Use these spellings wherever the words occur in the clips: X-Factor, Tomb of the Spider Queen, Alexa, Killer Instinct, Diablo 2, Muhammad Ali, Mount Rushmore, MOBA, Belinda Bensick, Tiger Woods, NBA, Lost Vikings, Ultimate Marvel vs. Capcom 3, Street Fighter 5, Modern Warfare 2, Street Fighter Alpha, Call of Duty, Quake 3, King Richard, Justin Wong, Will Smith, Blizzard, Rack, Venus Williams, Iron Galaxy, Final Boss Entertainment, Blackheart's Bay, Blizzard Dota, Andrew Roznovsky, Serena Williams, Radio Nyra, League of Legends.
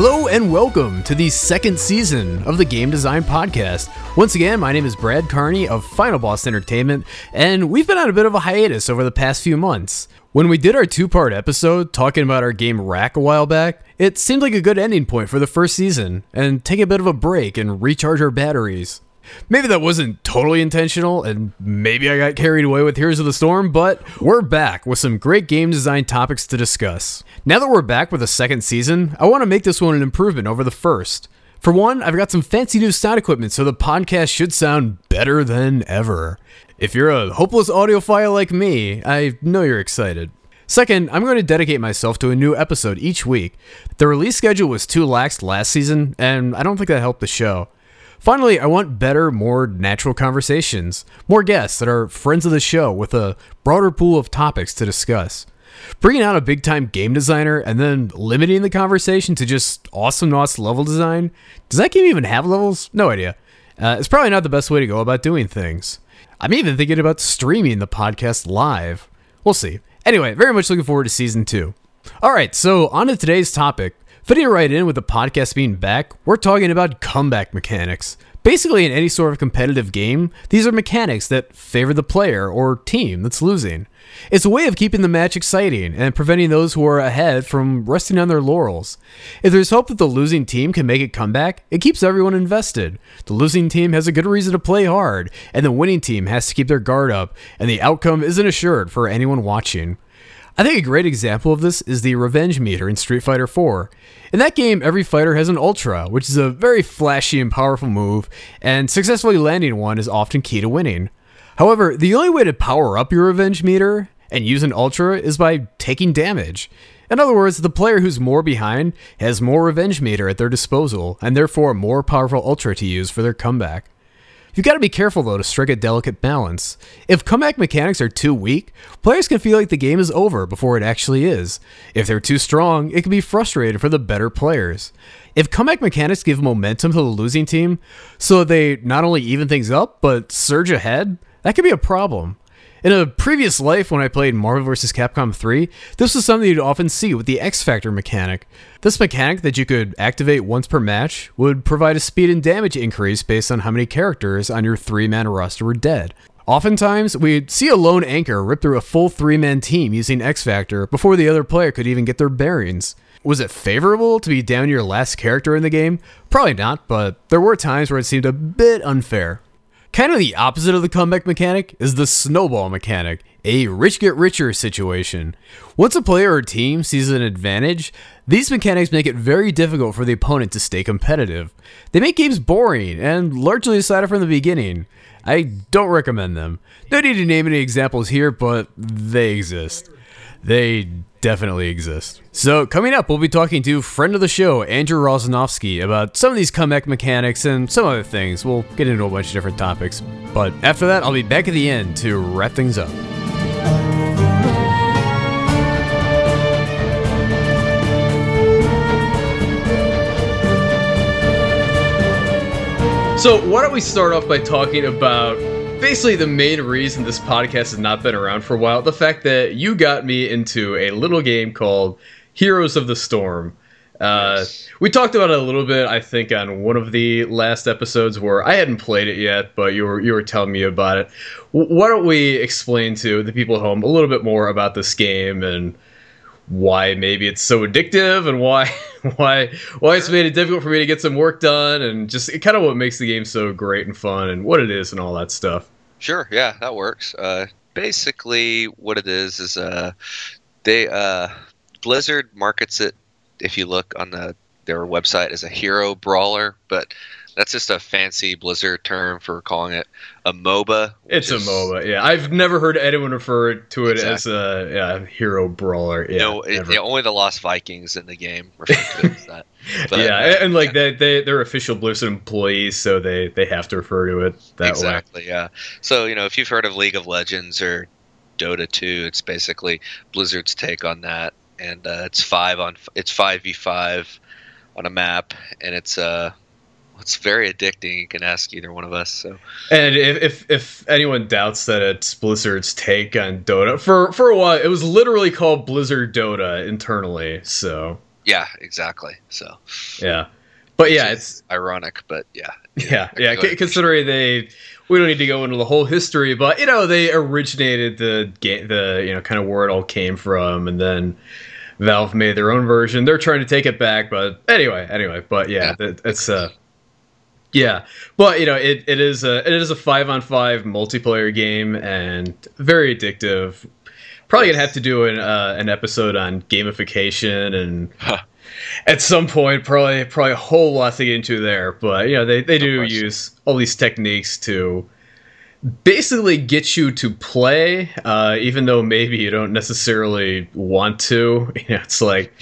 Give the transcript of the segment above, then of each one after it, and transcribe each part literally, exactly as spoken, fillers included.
Hello and welcome to the second season of the Game Design Podcast. Once again, my name is Brad Carney of Final Boss Entertainment, and we've been on a bit of a hiatus over the past few months. When we did our two-part episode talking about our game Rack a while back, it seemed like a good ending point for the first season, and take a bit of a break and recharge our batteries. Maybe that wasn't totally intentional, and maybe I got carried away with Heroes of the Storm, but we're back with some great game design topics to discuss. Now that we're back with a second season, I want to make this one an improvement over the first. For one, I've got some fancy new sound equipment, so the podcast should sound better than ever. If you're a hopeless audiophile like me, I know you're excited. Second, I'm going to dedicate myself to a new episode each week. The release schedule was too lax last season, and I don't think that helped the show. Finally, I want better, more natural conversations, more guests that are friends of the show with a broader pool of topics to discuss. Bringing out a big-time game designer and then limiting the conversation to just awesome-naughts level design? Does that game even have levels? No idea. Uh, it's probably not the best way to go about doing things. I'm even thinking about streaming the podcast live. We'll see. Anyway, very much looking forward to Season two. Alright, so on to today's topic. Fitting right in with the podcast being back, we're talking about comeback mechanics. Basically, in any sort of competitive game, these are mechanics that favor the player or team that's losing. It's a way of keeping the match exciting and preventing those who are ahead from resting on their laurels. If there's hope that the losing team can make a comeback, it keeps everyone invested. The losing team has a good reason to play hard, and the winning team has to keep their guard up, and the outcome isn't assured for anyone watching. I think a great example of this is the revenge meter in Street Fighter four. In that game, every fighter has an ultra, which is a very flashy and powerful move, and successfully landing one is often key to winning. However, the only way to power up your revenge meter and use an ultra is by taking damage. In other words, the player who's more behind has more revenge meter at their disposal, and therefore a more powerful ultra to use for their comeback. You've got to be careful, though, to strike a delicate balance. If comeback mechanics are too weak, players can feel like the game is over before it actually is. If they're too strong, it can be frustrating for the better players. If comeback mechanics give momentum to the losing team, so they not only even things up, but surge ahead, that could be a problem. In a previous life, when I played Marvel versus. Capcom three, this was something you'd often see with the X-Factor mechanic. This mechanic that you could activate once per match would provide a speed and damage increase based on how many characters on your three-man roster were dead. Oftentimes, we'd see a lone anchor rip through a full three-man team using X-Factor before the other player could even get their bearings. Was it favorable to be down to your last character in the game? Probably not, but there were times where it seemed a bit unfair. Kind of the opposite of the comeback mechanic is the snowball mechanic, a rich get richer situation. Once a player or team sees an advantage, these mechanics make it very difficult for the opponent to stay competitive. They make games boring and largely decided from the beginning. I don't recommend them. No need to name any examples here, but they exist. They definitely exist. So coming up, we'll be talking to friend of the show, Andrew Roznovsky, about some of these comeback mechanics and some other things. We'll get into a bunch of different topics. But after that, I'll be back at the end to wrap things up. So why don't we start off by talking about basically the main reason this podcast has not been around for a while, the fact that you got me into a little game called Heroes of the Storm. Uh, yes. We talked about it a little bit, I think, on one of the last episodes where I hadn't played it yet, but you were you were telling me about it. W- why don't we explain to the people at home a little bit more about this game and why maybe it's so addictive and why why why it's made it difficult for me to get some work done and just kind of what makes the game so great and fun and what it is and all that stuff. Sure, yeah, that works. Uh, basically, what it is is uh, they uh, Blizzard markets it, if you look on the their website, as a hero brawler, but that's just a fancy Blizzard term for calling it a MOBA. It's is, a MOBA, yeah. I've never heard anyone refer to it exactly. as a yeah, hero brawler. Yeah, no, it, yeah, only the Lost Vikings in the game refer to it as that. But, yeah, uh, and like yeah. they, they, they're official Blizzard employees, so they, they have to refer to it that exactly, way. Exactly, yeah. So, you know, if you've heard of League of Legends or Dota two, it's basically Blizzard's take on that. And uh, it's five on it's five v five on a map, and it's... Uh, It's very addicting. You can ask either one of us. So, and if, if if anyone doubts that it's Blizzard's take on Dota, for for a while it was literally called Blizzard Dota internally. So Yeah, exactly. So yeah, but yeah, it's ironic, but yeah, yeah, yeah. yeah. Considering they, we don't need to go into the whole history, but you know, they originated the game, the you know, kind of where it all came from, and then Valve made their own version. They're trying to take it back, but anyway, anyway, but yeah, yeah. It, it's uh, yeah, but you know, it it is a it is a five on five multiplayer game and very addictive. Probably gonna have to do an uh, an episode on gamification, and huh. at some point, probably probably a whole lot to get into there. But you know, they they do use all these techniques to basically get you to play, uh, even though maybe you don't necessarily want to. You know, it's like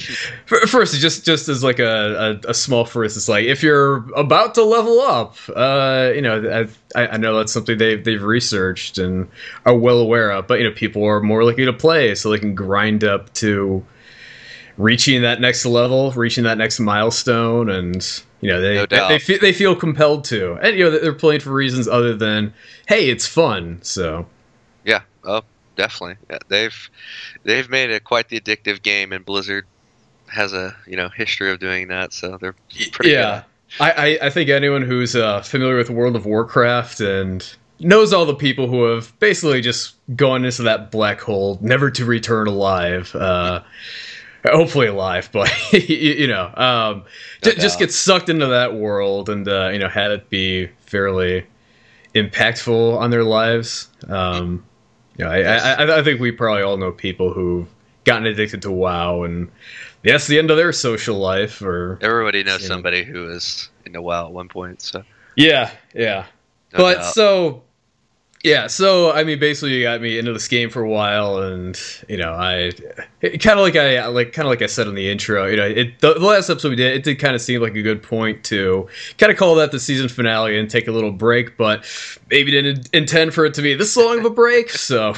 first, just just as like a, a, a small first, it's like if you're about to level up, uh, you know, I, I know that's something they've they've researched and are well aware of. But you know, people are more likely to play, so they can grind up to reaching that next level, reaching that next milestone, and you know, they no doubt. they feel they feel compelled to, and you know, they're playing for reasons other than, hey, it's fun. So yeah, oh, definitely, yeah, they've they've made it quite the addictive game, and Blizzard has a you know history of doing that, so they're pretty yeah. Good. I, I I think anyone who's uh, familiar with World of Warcraft and knows all the people who have basically just gone into that black hole, never to return alive. Uh, Hopefully alive, but you, you know, um, no j just get sucked into that world, and uh, you know, had it be fairly impactful on their lives. Um, you know, I, I, I think we probably all know people who've gotten addicted to WoW, and that's the end of their social life. Or everybody knows you know. somebody who is into WoW at one point. So yeah, yeah, no but doubt. so yeah, so I mean, basically, you got me into this game for a while, and you know, I kind of like I like kind of like I said in the intro, you know, it the, the last episode we did, it did kind of seem like a good point to kind of call that the season finale and take a little break, but maybe didn't intend for it to be this long of a break, so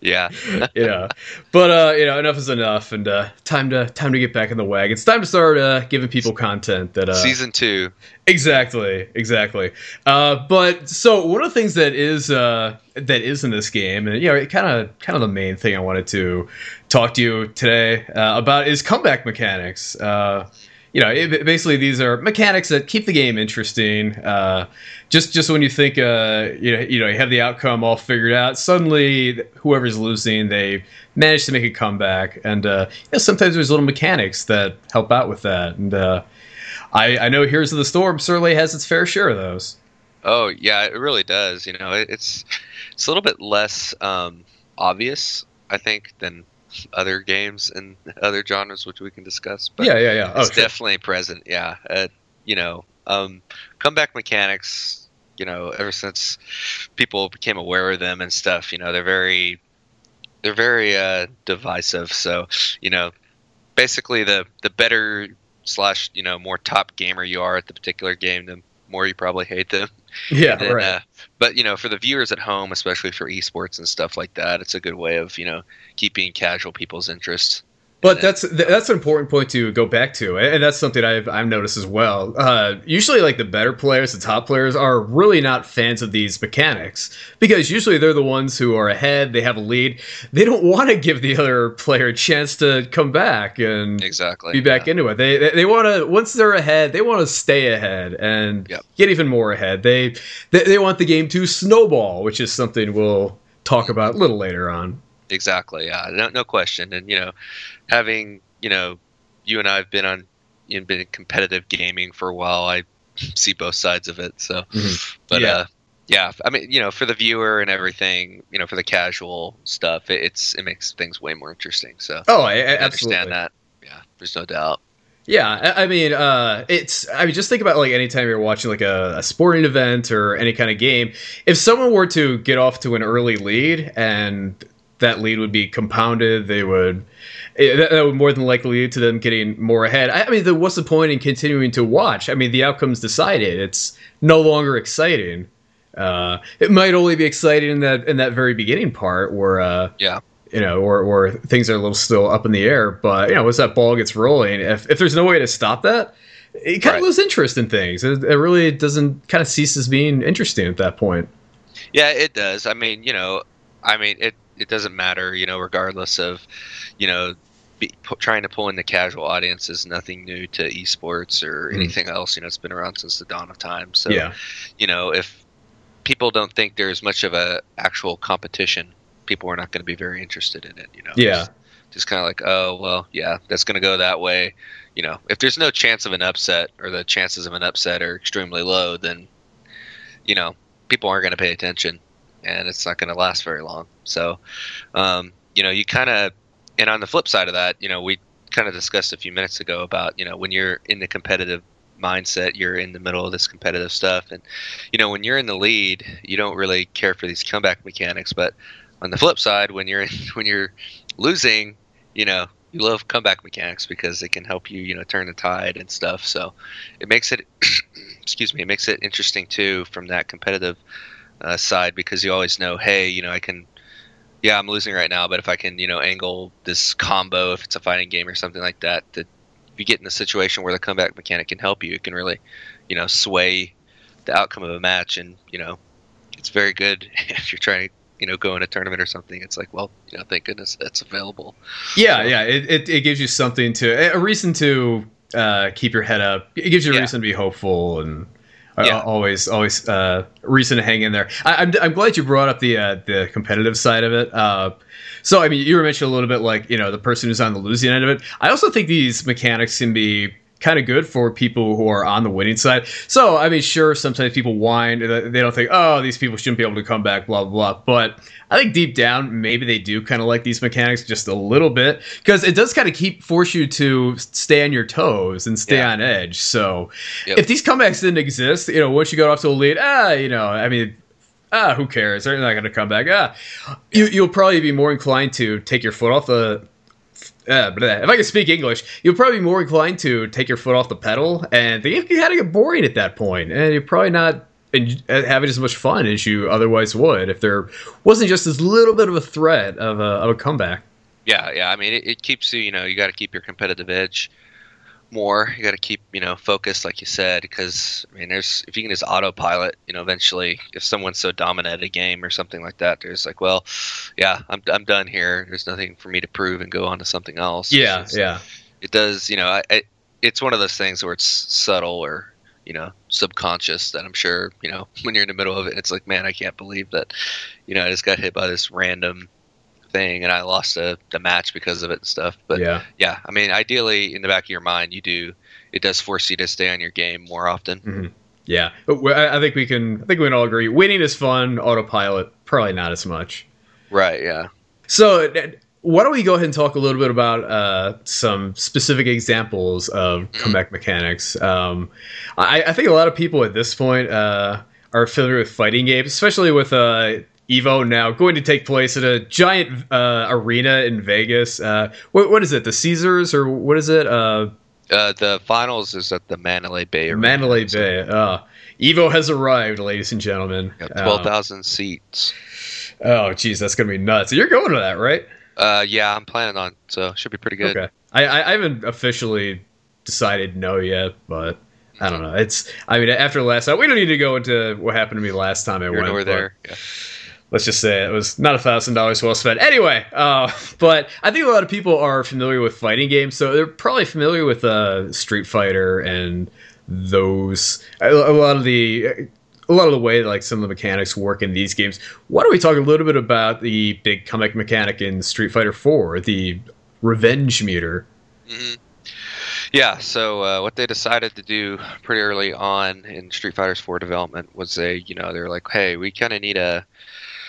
yeah, you know, but uh, you know, enough is enough, and uh, time to time to get back in the wagon. It's time to start uh, giving people content that uh, season two. Exactly, exactly. Uh, but so one of the things that is uh, that is in this game, and you know, kind of kind of the main thing I wanted to talk to you today uh, about is comeback mechanics. Uh, you know, it, basically these are mechanics that keep the game interesting. Uh, just just when you think uh, you know you know you have the outcome all figured out, suddenly whoever's losing, they manage to make a comeback, and uh, you know, sometimes there's little mechanics that help out with that, and. Uh, I, I know Heroes of the Storm certainly has its fair share of those. Oh, yeah, it really does. You know, it, it's it's a little bit less um, obvious, I think, than other games and other genres, which we can discuss. But yeah, yeah, yeah. Oh, it's sure. definitely present, yeah. Uh, you know, um, comeback mechanics, you know, ever since people became aware of them and stuff, you know, they're very, they're very uh, divisive. So, you know, basically the, the better... slash, you know, more top gamer you are at the particular game, the more you probably hate them. Yeah, then, right. Uh, but, you know, for the viewers at home, especially for esports and stuff like that, it's a good way of, you know, keeping casual people's interest. But that's that's an important point to go back to, and that's something I've, I've noticed as well. Uh, usually, like, the better players, the top players, are really not fans of these mechanics, because usually they're the ones who are ahead, they have a lead. They don't want to give the other player a chance to come back and exactly, be back yeah. into it. They, they, they want to, once they're ahead, they want to stay ahead and yep. get even more ahead. They, they, they want the game to snowball, which is something we'll talk about a little later on. Exactly, yeah, no, no question. And, you know, having, you know, you and I have been on, you know, been in competitive gaming for a while, I see both sides of it. So, mm-hmm. but, yeah. uh, yeah, I mean, you know, for the viewer and everything, you know, for the casual stuff, it, it's, it makes things way more interesting. So, oh, I, I, I understand absolutely. that. Yeah, there's no doubt. Yeah, I mean, uh, it's. I mean, just think about like anytime you're watching like a, a sporting event or any kind of game. If someone were to get off to an early lead and that lead would be compounded, they would it, that would more than likely lead to them getting more ahead. I, I mean, what's the point in continuing to watch? I mean, the outcome's decided. It's no longer exciting. Uh, it might only be exciting in that in that very beginning part where uh, yeah, you know, or or things are a little still up in the air. But you know, once that ball gets rolling, if if there's no way to stop that, it kind right. of loses interest in things. It, it really doesn't kind of ceases being interesting at that point. Yeah, it does. I mean, you know, I mean it. It doesn't matter, you know, regardless of, you know, be, put, trying to pull in the casual audience is nothing new to esports or mm. anything else. You know, it's been around since the dawn of time. So, yeah. you know, if people don't think there's much of a actual competition, people are not going to be very interested in it. You know, yeah, just, just kind of like, oh well, yeah, that's going to go that way. You know, if there's no chance of an upset, or the chances of an upset are extremely low, then you know people aren't going to pay attention, and it's not going to last very long. So, um, you know, you kind of. And on the flip side of that, you know, we kind of discussed a few minutes ago about, you know, when you're in the competitive mindset, you're in the middle of this competitive stuff. And, you know, when you're in the lead, you don't really care for these comeback mechanics. But on the flip side, when you're when you're losing, you know, you love comeback mechanics because it can help you, you know, turn the tide and stuff. So it makes it, excuse me, it makes it interesting, too, from that competitive uh, side, because you always know, hey, you know, I can. Yeah, I'm losing right now, but if I can, you know, angle this combo, if it's a fighting game or something like that, that if you get in a situation where the comeback mechanic can help you, it can really, you know, sway the outcome of a match. And, you know, it's very good if you're trying to, you know, go in a tournament or something. It's like, well, you know, thank goodness that's available. Yeah, so, yeah, it, it, it gives you something to, a reason to uh, keep your head up. It gives you a yeah. reason to be hopeful and... Yeah. Always, always uh, reason to hang in there. I, I'm, I'm glad you brought up the uh, the competitive side of it. Uh, so, I mean, you were mentioning a little bit like, you know, the person who's on the losing end of it. I also think these mechanics can be kind of good for people who are on the winning side. So, I mean, sure, sometimes people whine. They don't think, oh, these people shouldn't be able to come back, blah, blah, blah. But I think deep down, maybe they do kind of like these mechanics just a little bit, because it does kind of keep force you to stay on your toes and stay yeah. on edge. So yep. if these comebacks didn't exist, you know, once you got off to a lead, ah, you know, I mean, ah, who cares? They're not going to come back. Ah, you, you'll probably be more inclined to take your foot off the... Uh, but if I could speak English, you'll probably be more inclined to take your foot off the pedal, and the game kind of get boring at that point, and you're probably not having as much fun as you otherwise would if there wasn't just this little bit of a threat of a, of a comeback. Yeah, yeah. I mean, it, it keeps you, you know, you got to keep your competitive edge more. You got to keep, you know, focused, like you said, because, I mean, there's, if you can just autopilot, you know, eventually, if someone's so dominant at a game or something like that, there's like, well, yeah, I'm I'm done here. There's nothing for me to prove and go on to something else. Yeah, just, yeah. It does, you know, I, I, it's one of those things where it's subtle or, you know, subconscious that I'm sure, you know, when you're in the middle of it, it's like, man, I can't believe that, you know, I just got hit by this random thing and I lost a, the match because of it and stuff. But yeah. yeah, I mean, ideally in the back of your mind, you do, it does force you to stay on your game more often. Mm-hmm. Yeah. I think we can, I think we can all agree. Winning is fun. Autopilot, probably not as much. Right. Yeah. So why don't we go ahead and talk a little bit about uh, some specific examples of comeback mechanics. Um, I, I think a lot of people at this point uh, are familiar with fighting games, especially with uh, Evo now going to take place at a giant uh, arena in Vegas. Uh, what, what is it? The Caesars or what is it? Uh, uh, the finals is at the Mandalay Bay. Arena, Mandalay Bay. Uh, Evo has arrived, ladies and gentlemen. Yeah, twelve thousand um, seats. Oh, geez, that's going to be nuts. You're going to that, right? Uh, yeah, I'm planning on, so it should be pretty good. Okay. I, I, I haven't officially decided no yet, but... I don't know. It's. I mean, after last time, we don't need to go into what happened to me last time I You're went. Over there. Yeah. Let's just say it was not a thousand dollars well spent. Anyway, uh, but I think a lot of people are familiar with fighting games, so they're probably familiar with uh, Street Fighter and those. A, a lot of the, a lot of the way like some of the mechanics work in these games. Why don't we talk a little bit about the big comeback mechanic in Street Fighter four, the revenge meter? Mm-hmm. Yeah, so uh, what they decided to do pretty early on in Street Fighter four development was they, you know, they're like, hey, we kind of need a,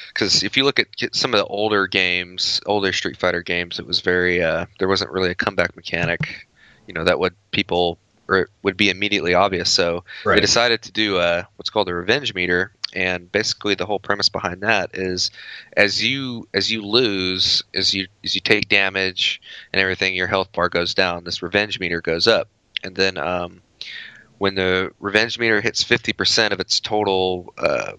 because if you look at some of the older games, older Street Fighter games, it was very, uh, there wasn't really a comeback mechanic, you know, that would people or it would be immediately obvious. So right. they decided to do a, what's called a revenge meter, and basically the whole premise behind that is, as you as you lose, as you as you take damage and everything, your health bar goes down. This revenge meter goes up, and then um, when the revenge meter hits fifty percent of its total uh,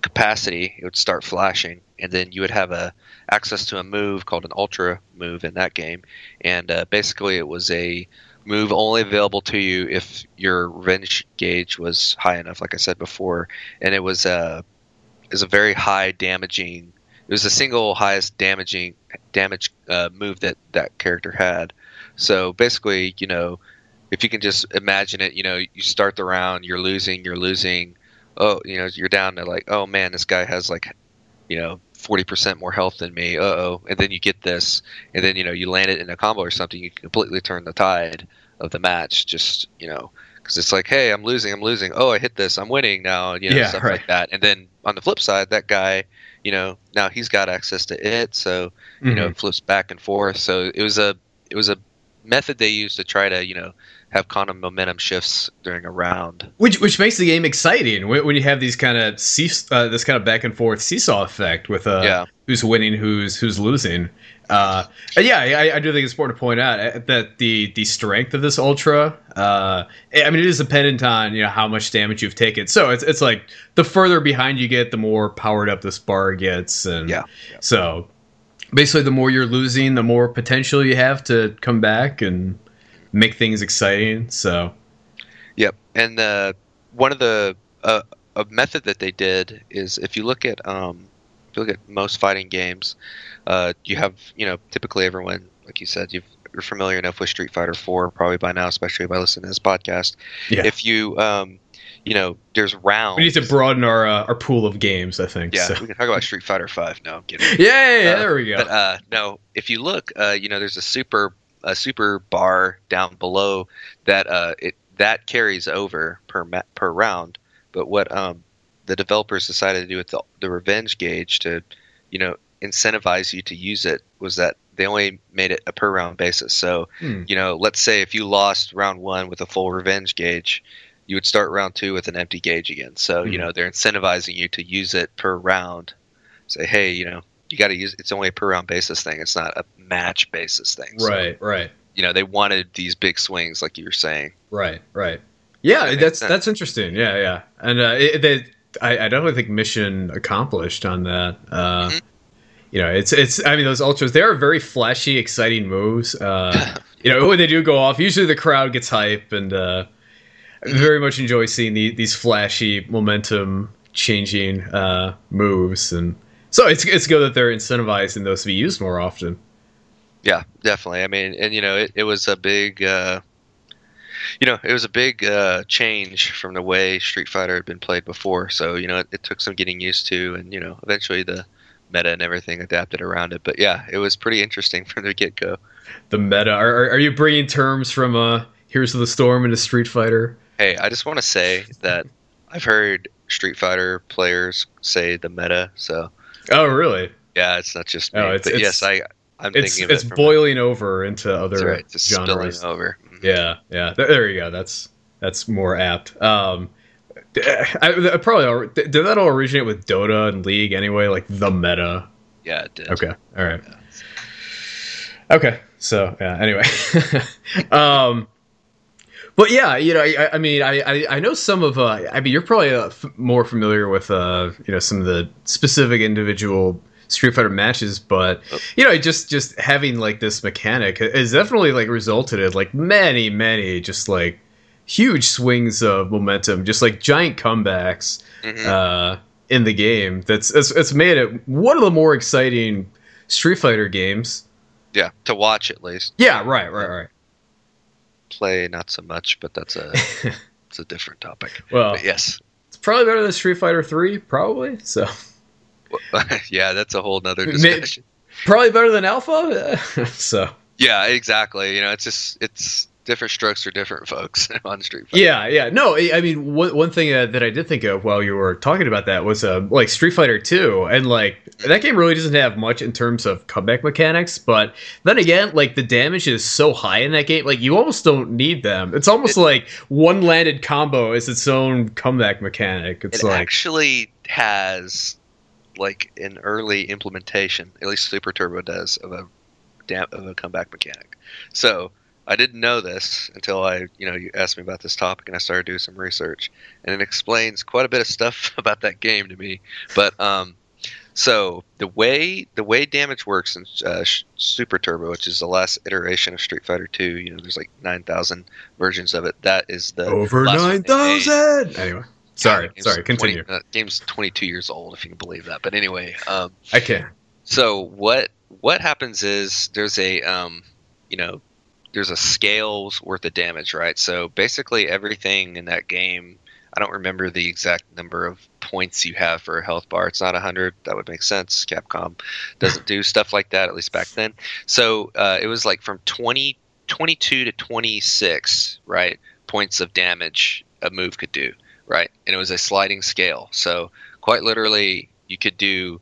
capacity, it would start flashing, and then you would have a access to a move called an ultra move in that game, and uh, basically it was a move only available to you if your revenge gauge was high enough, like I said before, and it was a uh, is a very high damaging. It It was the single highest damaging damage uh, move that that character had. So basically, you know, if you can just imagine it, you know, you start the round, you're losing, you're losing. Oh, you know, you're down to like, oh man, this guy has like, you know, forty percent more health than me. Uh oh. And then you get this, and then, you know, you land it in a combo or something. You completely turn the tide of the match. Just, you know, because it's like, hey, I'm losing, I'm losing. Oh, I hit this, I'm winning now. You know, yeah, stuff right. like that. And then on the flip side, that guy, you know, now he's got access to it. So, you mm-hmm. know, it flips back and forth. So it was a, it was a method they used to try to, you know, have kind of momentum shifts during a round, which which makes the game exciting when you have these kind of cease, uh, this kind of back and forth seesaw effect with uh, yeah. who's winning, who's who's losing. Uh, yeah, I, I do think it's important to point out that the the strength of this ultra, uh, I mean, it is dependent on, you know, how much damage you've taken. So it's it's like the further behind you get, the more powered up this bar gets, and yeah. so basically the more you're losing, the more potential you have to come back and make things exciting. So yep. And uh one of the uh a method that they did is, if you look at um if you look at most fighting games, uh you have, you know, typically everyone, like you said, you've, you're familiar enough with Street Fighter four probably by now, especially by listening to this podcast. Yeah. If you um you know, there's rounds. We need to broaden our uh, our pool of games, I think. Yeah, so. We can talk about Street Fighter five. No, I'm kidding. Yeah, yeah, yeah uh, there we go. But uh no, if you look, uh you know, there's a super a super bar down below that uh, it that carries over per ma per round. But what um, the developers decided to do with the, the revenge gauge to, you know, incentivize you to use it was that they only made it a per round basis. So hmm. you know, let's say if you lost round one with a full revenge gauge, you would start round two with an empty gauge again. So hmm. you know, they're incentivizing you to use it per round. Say, hey, you know, you got to use, it's only a per round basis thing. It's not a match basis thing. So, right, right. You know, they wanted these big swings, like you were saying. Right, right. Yeah, that that's that's interesting. Yeah, yeah. And uh, it, they, I, I definitely think mission accomplished on that. Uh, mm-hmm. You know, it's it's. I mean, those ultras, they are very flashy, exciting moves. Uh, you know, when they do go off, usually the crowd gets hype, and uh, I very much enjoy seeing the, these flashy, momentum changing uh, moves. And so it's it's good that they're incentivizing those to be used more often. Yeah, definitely. I mean, and you know, it, it was a big, uh, you know, it was a big uh, change from the way Street Fighter had been played before. So you know, it, it took some getting used to, and you know, eventually the meta and everything adapted around it. But yeah, it was pretty interesting from the get go. The meta. Are are you bringing terms from uh, Heroes of the Storm into Street Fighter? Hey, I just want to say that I've heard Street Fighter players say the meta. So. Oh really? Yeah, it's not just me. Oh, it's, but it's, yes, I. I'm it's of it's it boiling now. over into other right, genres. Spilling over. Mm-hmm. Yeah, yeah. There you go. That's that's more apt. Um, I, I probably did that all originate with Dota and League anyway, like the meta. Yeah, it did. Okay, all right. Yeah. Okay, so yeah. Anyway, um, but yeah, you know, I, I mean, I, I I know some of. Uh, I mean, you're probably uh, f more familiar with uh, you know, some of the specific individual Street Fighter matches, but you know, just just having like this mechanic has definitely like resulted in like many many just like huge swings of momentum, just like giant comebacks mm-hmm. uh in the game. That's it's, it's made it one of the more exciting Street Fighter games, yeah, to watch at least. Yeah, right, right, right. Play not so much, but that's a it's a different topic. Well, but yes, it's probably better than Street Fighter three, probably. So yeah, that's a whole nother discussion. Probably better than Alpha. So yeah, exactly. You know, it's just it's different strokes for different folks on Street Fighter. Yeah, yeah. No, I mean, one one thing uh, that I did think of while you were talking about that was uh, like Street Fighter two, and like that game really doesn't have much in terms of comeback mechanics. But then again, like the damage is so high in that game, like you almost don't need them. It's almost it, like one landed combo is its own comeback mechanic. It's it like actually has. Like an early implementation, at least Super Turbo does, of a of a comeback mechanic. So I didn't know this until I, you know, you asked me about this topic, and I started doing some research, and it explains quite a bit of stuff about that game to me. But um, so the way the way damage works in uh, Super Turbo, which is the last iteration of Street Fighter two, you know, there's like nine thousand versions of it. That is the over nine thousand. Anyway. Sorry, sorry, continue. twenty, uh, game's twenty-two years old, if you can believe that. But anyway, um, I can. So what what happens is there's a um, you know there's a scale's worth of damage, right? So basically everything in that game, I don't remember the exact number of points you have for a health bar. It's not one hundred. That would make sense. Capcom doesn't do stuff like that, at least back then. So uh, it was like from twenty, twenty-two to twenty-six, right, points of damage a move could do, right? And it was a sliding scale. So quite literally you could do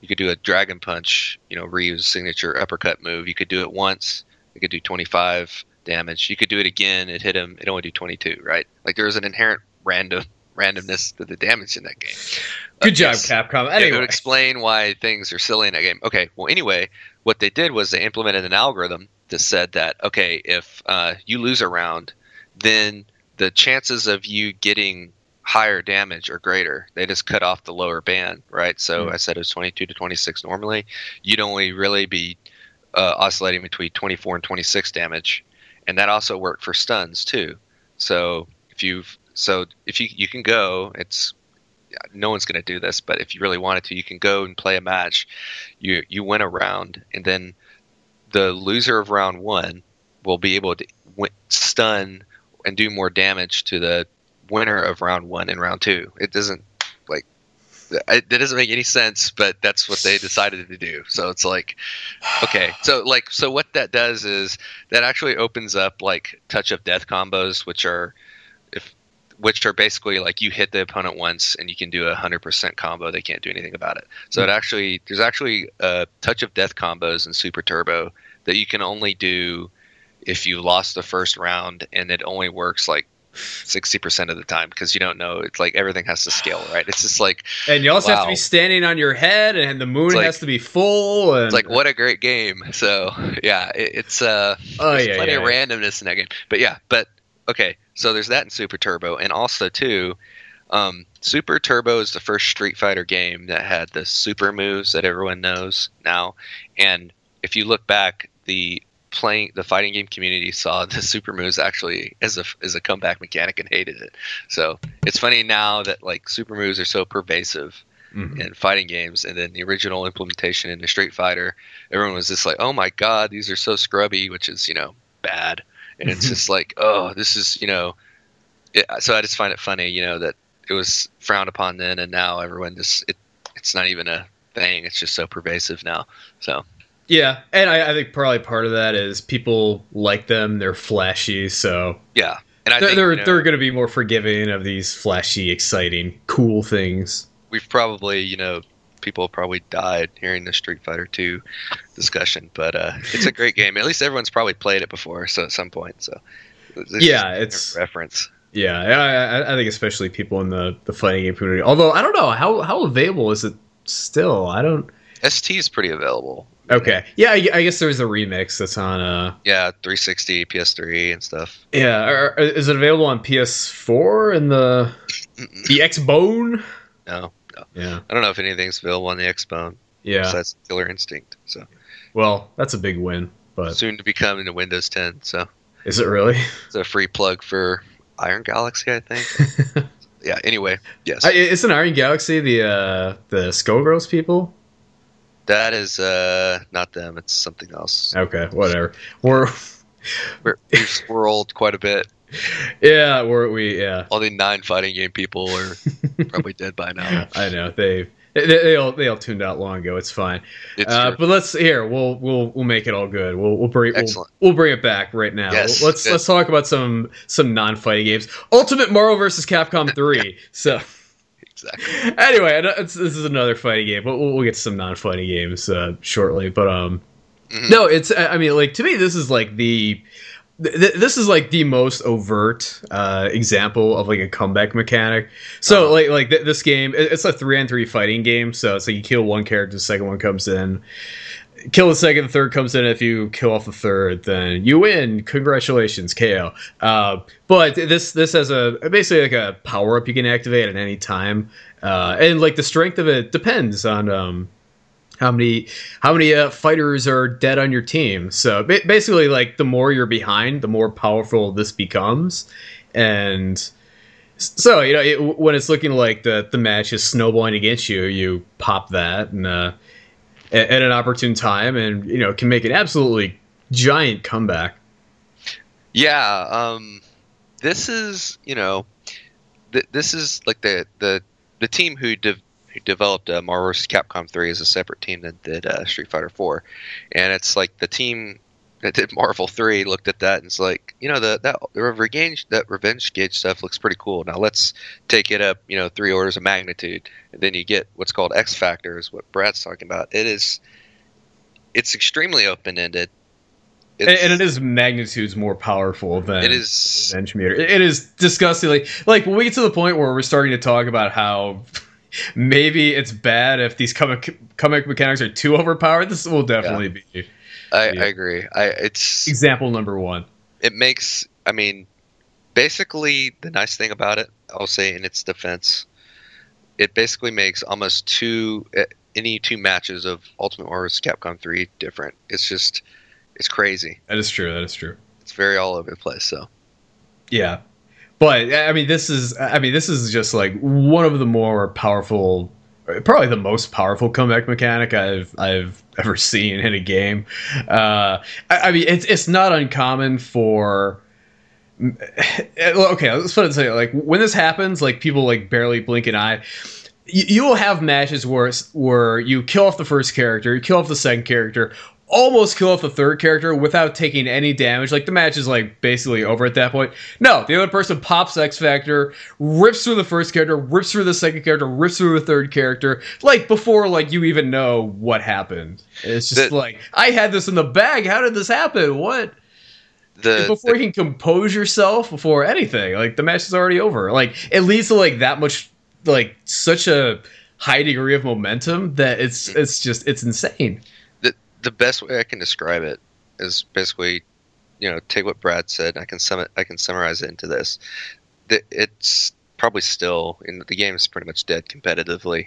you could do a dragon punch, you know, Ryu's signature uppercut move. You could do it once. It could do twenty-five damage. You could do it again. It hit him. It only do twenty-two, right? Like there was an inherent random randomness to the damage in that game. Good uh, job, Capcom. Anyway. It would explain why things are silly in that game. Okay, well, anyway, what they did was they implemented an algorithm that said that, okay, if uh, you lose a round, then the chances of you getting higher damage are greater. They just cut off the lower band, right? So mm-hmm. I said it was twenty-two to twenty-six normally. You'd only really be uh, oscillating between twenty-four and twenty-six damage, and that also worked for stuns too. So if you've So if you you can go, it's no one's going to do this, but if you really wanted to, you can go and play a match. You you win a round, and then the loser of round one will be able to stun and do more damage to the winner of round one and round two. It doesn't like it, it doesn't make any sense, but that's what they decided to do. So it's like okay, so like so what that does is that actually opens up like touch of death combos, which are if which are basically like you hit the opponent once and you can do a one hundred percent combo. They can't do anything about it. So mm-hmm. it actually there's actually a touch of death combos in Super Turbo that you can only do if you lost the first round, and it only works like sixty percent of the time because you don't know. It's like everything has to scale, right? It's just like and you also wow. have to be standing on your head, and the moon like, has to be full. And it's like what a great game. So yeah, it, it's uh, oh, there's yeah, plenty yeah, of yeah. randomness in that game. But yeah, but okay. So there's that in Super Turbo, and also too, um, Super Turbo is the first Street Fighter game that had the super moves that everyone knows now. And if you look back, the playing the fighting game community saw the super moves actually as a as a comeback mechanic and hated it. So it's funny now that like super moves are so pervasive mm-hmm. in fighting games, and then the original implementation into Street Fighter, everyone was just like, "Oh my God, these are so scrubby," which is you know bad. And it's just like, oh, this is, you know, it, so I just find it funny, you know, that it was frowned upon then, and now everyone just, it, it's not even a thing. It's just so pervasive now. So, yeah. And I, I think probably part of that is people like them. They're flashy. So, yeah. And I they're, think they're, you know, they're going to be more forgiving of these flashy, exciting, cool things. We've probably, you know, people probably died hearing the Street Fighter two discussion, but uh, it's a great game. At least everyone's probably played it before, so at some point. So yeah, it's reference. Yeah, I, I think especially people in the, the fighting game community. Although I don't know how how available is it still. I don't. S T is pretty available. Okay. Yeah, I, I guess there's a remix that's on. Uh, yeah, three sixty, P S three, and stuff. Yeah, or, or is it available on P S four and the the X-Bone? No. Yeah, I don't know if anything's available on the X-Bone. Yeah, besides Killer Instinct. So, well, that's a big win. But soon to be coming to Windows ten. So, is it really? It's a free plug for Iron Galaxy, I think. yeah. Anyway, yes. I, isn't Iron Galaxy the uh, the Skullgirls people? That is uh, not them. It's something else. Okay, whatever. We're we're we've swirled quite a bit. Yeah, were we? Yeah, all the nine fighting game people are probably dead by now. I know they, they they all they all tuned out long ago. It's fine. It's uh, but let's here we'll we'll we'll make it all good. We'll we'll bring we'll, we'll bring it back right now. Yes, let's yes. let's talk about some some non fighting games. Ultimate Marvel versus. Capcom three. So exactly. Anyway, it's, this is another fighting game, but we'll, we'll get to some non fighting games uh, shortly. But um, mm-hmm. no, it's I mean like to me this is like the. This is like the most overt uh, example of like a comeback mechanic. So uh-huh. like like th this game, it's a three on three fighting game. So it's like you kill one character, the second one comes in. Kill the second, the third comes in. If you kill off the third, then you win. Congratulations, K O. Uh, but this this has a basically like a power up you can activate at any time, uh, and like the strength of it depends on. Um, How many how many uh, fighters are dead on your team? So ba basically, like the more you're behind, the more powerful this becomes. And so you know it, when it's looking like the the match is snowballing against you, you pop that, and uh, at, at an opportune time, and you know, can make an absolutely giant comeback. Yeah, um, this is you know, th this is like the the the team who de who developed uh, Marvel versus. Capcom three is a separate team that did uh, Street Fighter four, and it's like the team that did Marvel three looked at that and it's like, you know, the that the revenge that revenge gauge stuff looks pretty cool. Now let's take it up, you know, three orders of magnitude, and then you get what's called X-Factor, is what Brad's talking about. It is, it's extremely open ended. It's, and it is magnitudes more powerful than it is. Revenge meter. It is disgustingly like, when we get to the point where we're starting to talk about how maybe it's bad if these comic comic mechanics are too overpowered. This will definitely yeah. be. I, yeah. I agree. I it's example number one. It makes. I mean, basically the nice thing about it, I'll say in its defense, it basically makes almost two any two matches of Ultimate Marvel versus. Capcom three different. It's just. It's crazy. That is true. That is true. It's very all over the place. So, yeah, but I mean, this is I mean, this is just like one of the more powerful, probably the most powerful comeback mechanic I've I've ever seen in a game. Uh, I, I mean, it's it's not uncommon for. Okay, let's put it this way. Like when this happens, like people like barely blink an eye. You, you will have matches where where you kill off the first character, you kill off the second character. Almost kill off the third character without taking any damage. Like the match is like basically over at that point. No, the other person pops X-Factor, rips through the first character, rips through the second character, rips through the third character. Like before, like you even know what happened. It's just the, like I had this in the bag. How did this happen? What? The, before the, you can compose yourself, before anything, like the match is already over. Like it leads to like that much, like such a high degree of momentum that it's it's just it's insane. The best way I can describe it is basically, you know, take what Brad said. And I can sum it. I can summarize it into this. It's probably still in the game is pretty much dead competitively,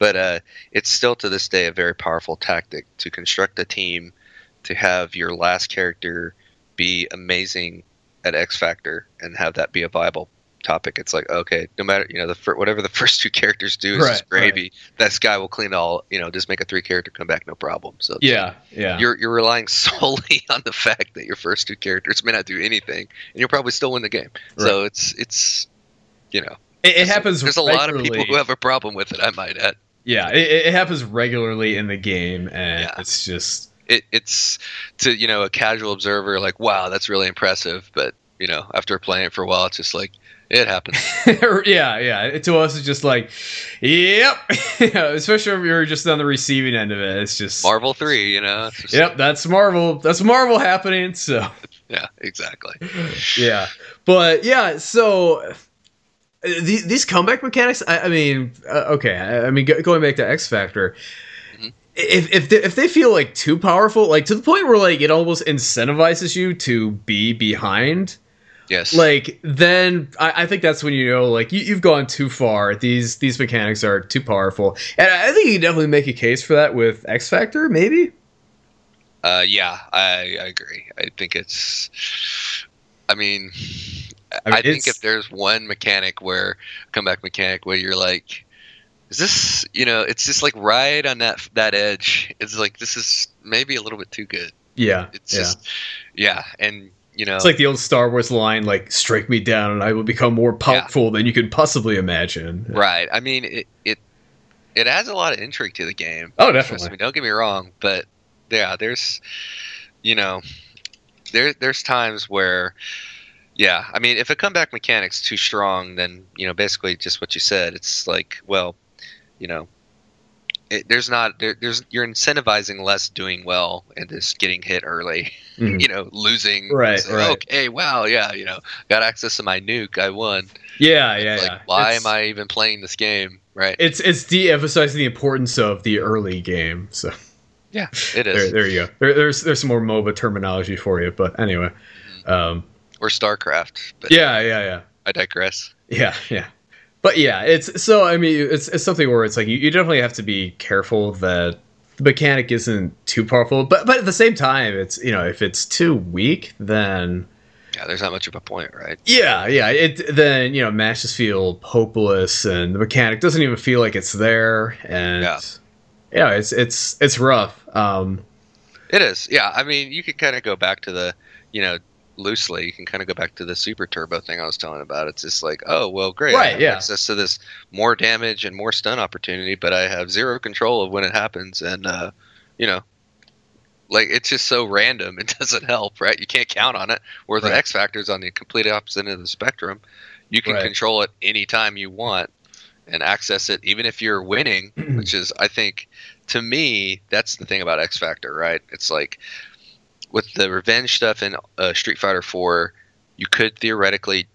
but uh, it's still to this day a very powerful tactic to construct a team to have your last character be amazing at X Factor and have that be a viable topic. It's like, okay, no matter, you know, the whatever the first two characters do is right, just gravy. Right. That guy will clean all, you know, just make a three character comeback, no problem. So yeah, yeah, you're you're relying solely on the fact that your first two characters may not do anything, and you'll probably still win the game. Right. So it's it's, you know, it, it happens. There's a lot of people who have a problem with it. I might add. Yeah, it, it happens regularly in the game, and yeah. it's just it, it's to you know a casual observer like, wow, that's really impressive, but you know after playing it for a while, it's just like. It happens. yeah, yeah. To us, it's just like, yep. Especially if you're just on the receiving end of it. It's just... Marvel three, you know? Just, yep, that's Marvel. That's Marvel happening, so... Yeah, exactly. yeah. But, yeah, so... These, these comeback mechanics, I, I mean... Uh, okay, I, I mean, going back to X-Factor... If if they, if they feel like too powerful, like to the point where like it almost incentivizes you to be behind... Yes. Like then, I, I think that's when you know, like you, you've gone too far. These these mechanics are too powerful, and I think you can definitely make a case for that with X Factor, maybe. Uh, yeah, I, I agree. I think it's. I mean, I, mean, I think if there's one mechanic where comeback mechanic where you're like, is this you know, it's just like right on that that edge. It's like this is maybe a little bit too good. Yeah. It's yeah. just yeah, and. You know, it's like the old Star Wars line, like, strike me down and I will become more powerful yeah. than you could possibly imagine. Right. I mean, it, it it adds a lot of intrigue to the game. Oh, definitely. I mean, don't get me wrong, but, yeah, there's, you know, there there's times where, yeah, I mean, if a comeback mechanic's too strong, then, you know, basically just what you said, it's like, well, you know, It, there's not there, there's you're incentivizing less doing well and just getting hit early, mm-hmm. you know, losing. Right, so, right. Okay. Wow. Yeah. You know, got access to my nuke. I won. Yeah. Yeah. Like, yeah. Why it's, am I even playing this game? Right. It's it's de-emphasizing the importance of the early game. So. Yeah. It is. There, there you go. There, there's there's some more MOBA terminology for you, but anyway. Um. Or StarCraft. But yeah. Yeah. Yeah. I digress. Yeah. Yeah. But yeah, it's so. I mean, it's it's something where it's like you, you definitely have to be careful that the mechanic isn't too powerful. But but at the same time, it's you know if it's too weak, then yeah, there's not much of a point, right? Yeah, yeah. It then you know matches feel hopeless, and the mechanic doesn't even feel like it's there, and yeah. yeah, it's it's it's rough. Um, it is, yeah. I mean, you could kind of go back to the, you know, loosely, you can kind of go back to the Super Turbo thing I was telling about. It's just like, oh, well, great, right, I have yeah. access to this more damage and more stun opportunity, but I have zero control of when it happens, and uh, you know, like, it's just so random. It doesn't help, right? You can't count on it. Where the right. X-Factor is on the complete opposite end of the spectrum. You can right. control it anytime you want and access it, even if you're winning, which is, I think, to me, that's the thing about X-Factor, right? It's like, with the revenge stuff in uh, Street Fighter four, you could theoretically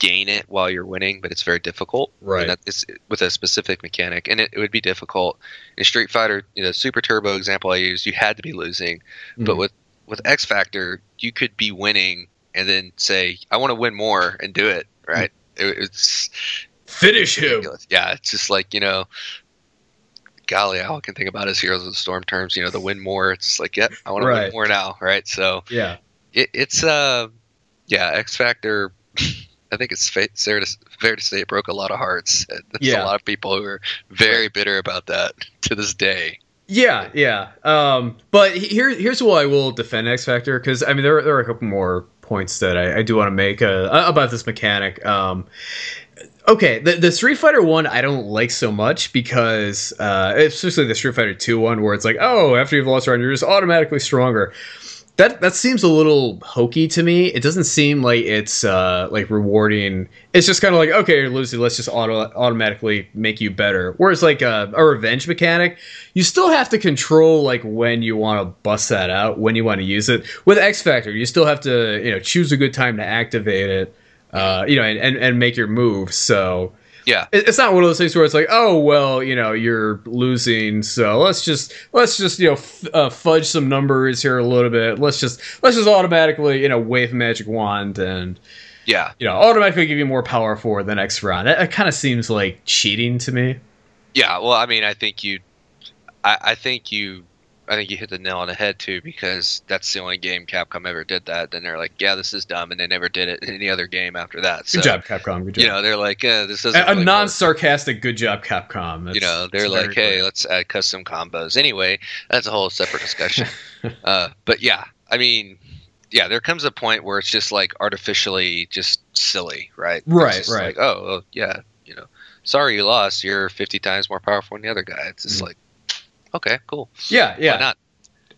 gain it while you're winning, but it's very difficult. Right. And that is with a specific mechanic, and it, it would be difficult. In Street Fighter, you know, Super Turbo example I used, you had to be losing. Mm-hmm. But with, with X-Factor, you could be winning and then say, I want to win more, and do it, right? Mm-hmm. it, it's Finish it's him! Yeah, it's just like, you know, golly, all I can think about is Heroes of the Storm terms, you know, the win more. It's just like, yep, I want to right. win more now, right? So yeah, it, it's, uh, yeah, X-Factor... I think it's fair to, fair to say it broke a lot of hearts. There's yeah. a lot of people who are very bitter about that to this day. Yeah, yeah. Um, but here, here's why I will defend X-Factor, because, I mean, there, there are a couple more points that I, I do want to make uh, about this mechanic. Um, okay, the, the Street Fighter one I don't like so much, because, uh, especially the Street Fighter two one, where it's like, oh, after you've lost a round, you're just automatically stronger. That that seems a little hokey to me. It doesn't seem like it's uh, like rewarding. It's just kind of like, okay, you're losing, let's just auto automatically make you better. Whereas like a, a revenge mechanic, you still have to control like when you want to bust that out, when you want to use it. With X-Factor, you still have to, you know, choose a good time to activate it, uh, you know, and, and, and make your move. So yeah, it's not one of those things where it's like, oh, well, you know, you're losing, so let's just let's just you know f uh, fudge some numbers here a little bit. Let's just let's just automatically, you know, wave magic wand and yeah, you know, automatically give you more power for the next round. That, that kind of seems like cheating to me. Yeah, well, I mean, I think you, I, I think you, I think you hit the nail on the head too, because that's the only game Capcom ever did that. Then they're like, yeah, this is dumb, and they never did it in any other game after that. So, good job, Capcom. Good job. You know, they're like, uh, this doesn't. A, a really non-sarcastic good job, Capcom. That's, you know, they're like, hey, great. Let's add custom combos. Anyway, that's a whole separate discussion. uh, but yeah, I mean, yeah, there comes a point where it's just like artificially just silly, right? Right, right. Like, oh, well, yeah, you know, sorry you lost. You're fifty times more powerful than the other guy. It's just mm. like. Okay, cool. Yeah, yeah. Why not?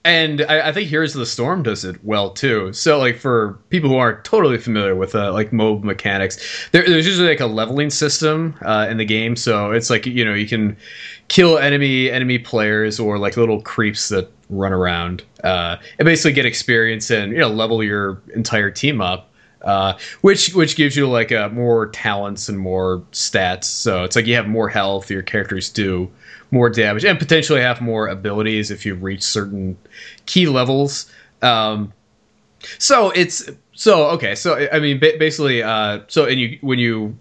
And I, I think Heroes of the Storm does it well too. So, like, for people who aren't totally familiar with uh, like M O B mechanics, there, there's usually like a leveling system uh, in the game. So it's like, you know, you can kill enemy enemy players or like little creeps that run around uh, and basically get experience and, you know, level your entire team up. Uh, which which gives you like uh, more talents and more stats. So it's like you have more health, your characters do more damage, and potentially have more abilities if you reach certain key levels. Um, so it's so okay. So I mean, ba basically, uh, so and you when you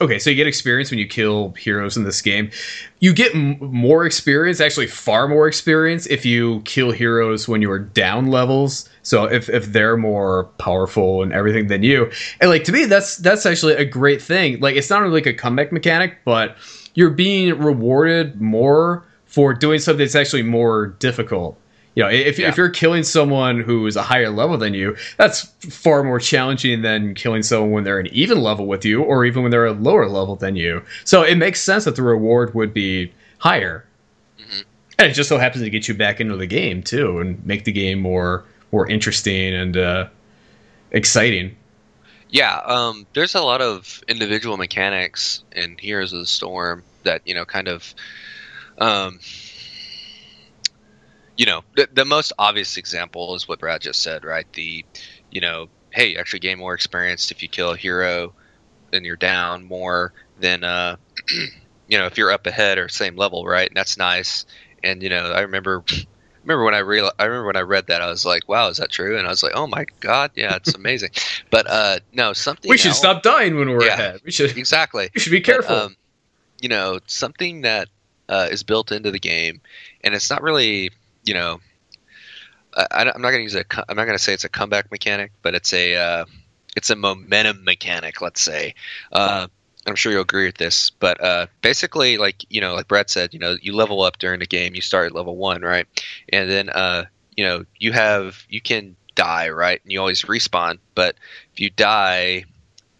okay, so you get experience when you kill heroes in this game. You get m more experience, actually far more experience, if you kill heroes when you are down levels. So if, if they're more powerful and everything than you. And like, to me, that's that's actually a great thing. Like, it's not really like a comeback mechanic, but you're being rewarded more for doing something that's actually more difficult. You know, if, yeah. if you're killing someone who is a higher level than you, that's far more challenging than killing someone when they're an even level with you, or even when they're a lower level than you. So it makes sense that the reward would be higher. Mm-hmm. And it just so happens to get you back into the game too, and make the game more more interesting and uh, exciting. Yeah, um, there's a lot of individual mechanics in Heroes of the Storm that, you know, kind of... Um, You know, the, the most obvious example is what Brad just said, right? The, you know, hey, you actually gain more experience if you kill a hero, then you're down more than, uh, you know, if you're up ahead or same level, right? And that's nice. And, you know, I remember, remember when I real, I remember when I read that, I was like, wow, is that true? And I was like, oh my god, yeah, it's amazing. But uh, no, something we should else, stop dying when we're yeah, ahead. We should exactly. We should be careful. But, um, you know, something that uh, is built into the game, and it's not really. You know, I, I'm not going to use a. I'm not going to say it's a comeback mechanic, but it's a. Uh, it's a momentum mechanic. Let's say, uh, I'm sure you'll agree with this, but uh, basically, like, you know, like Brad said, you know, you level up during the game. You start at level one, right? And then, uh, you know, you have, you can die, right? And you always respawn. But if you die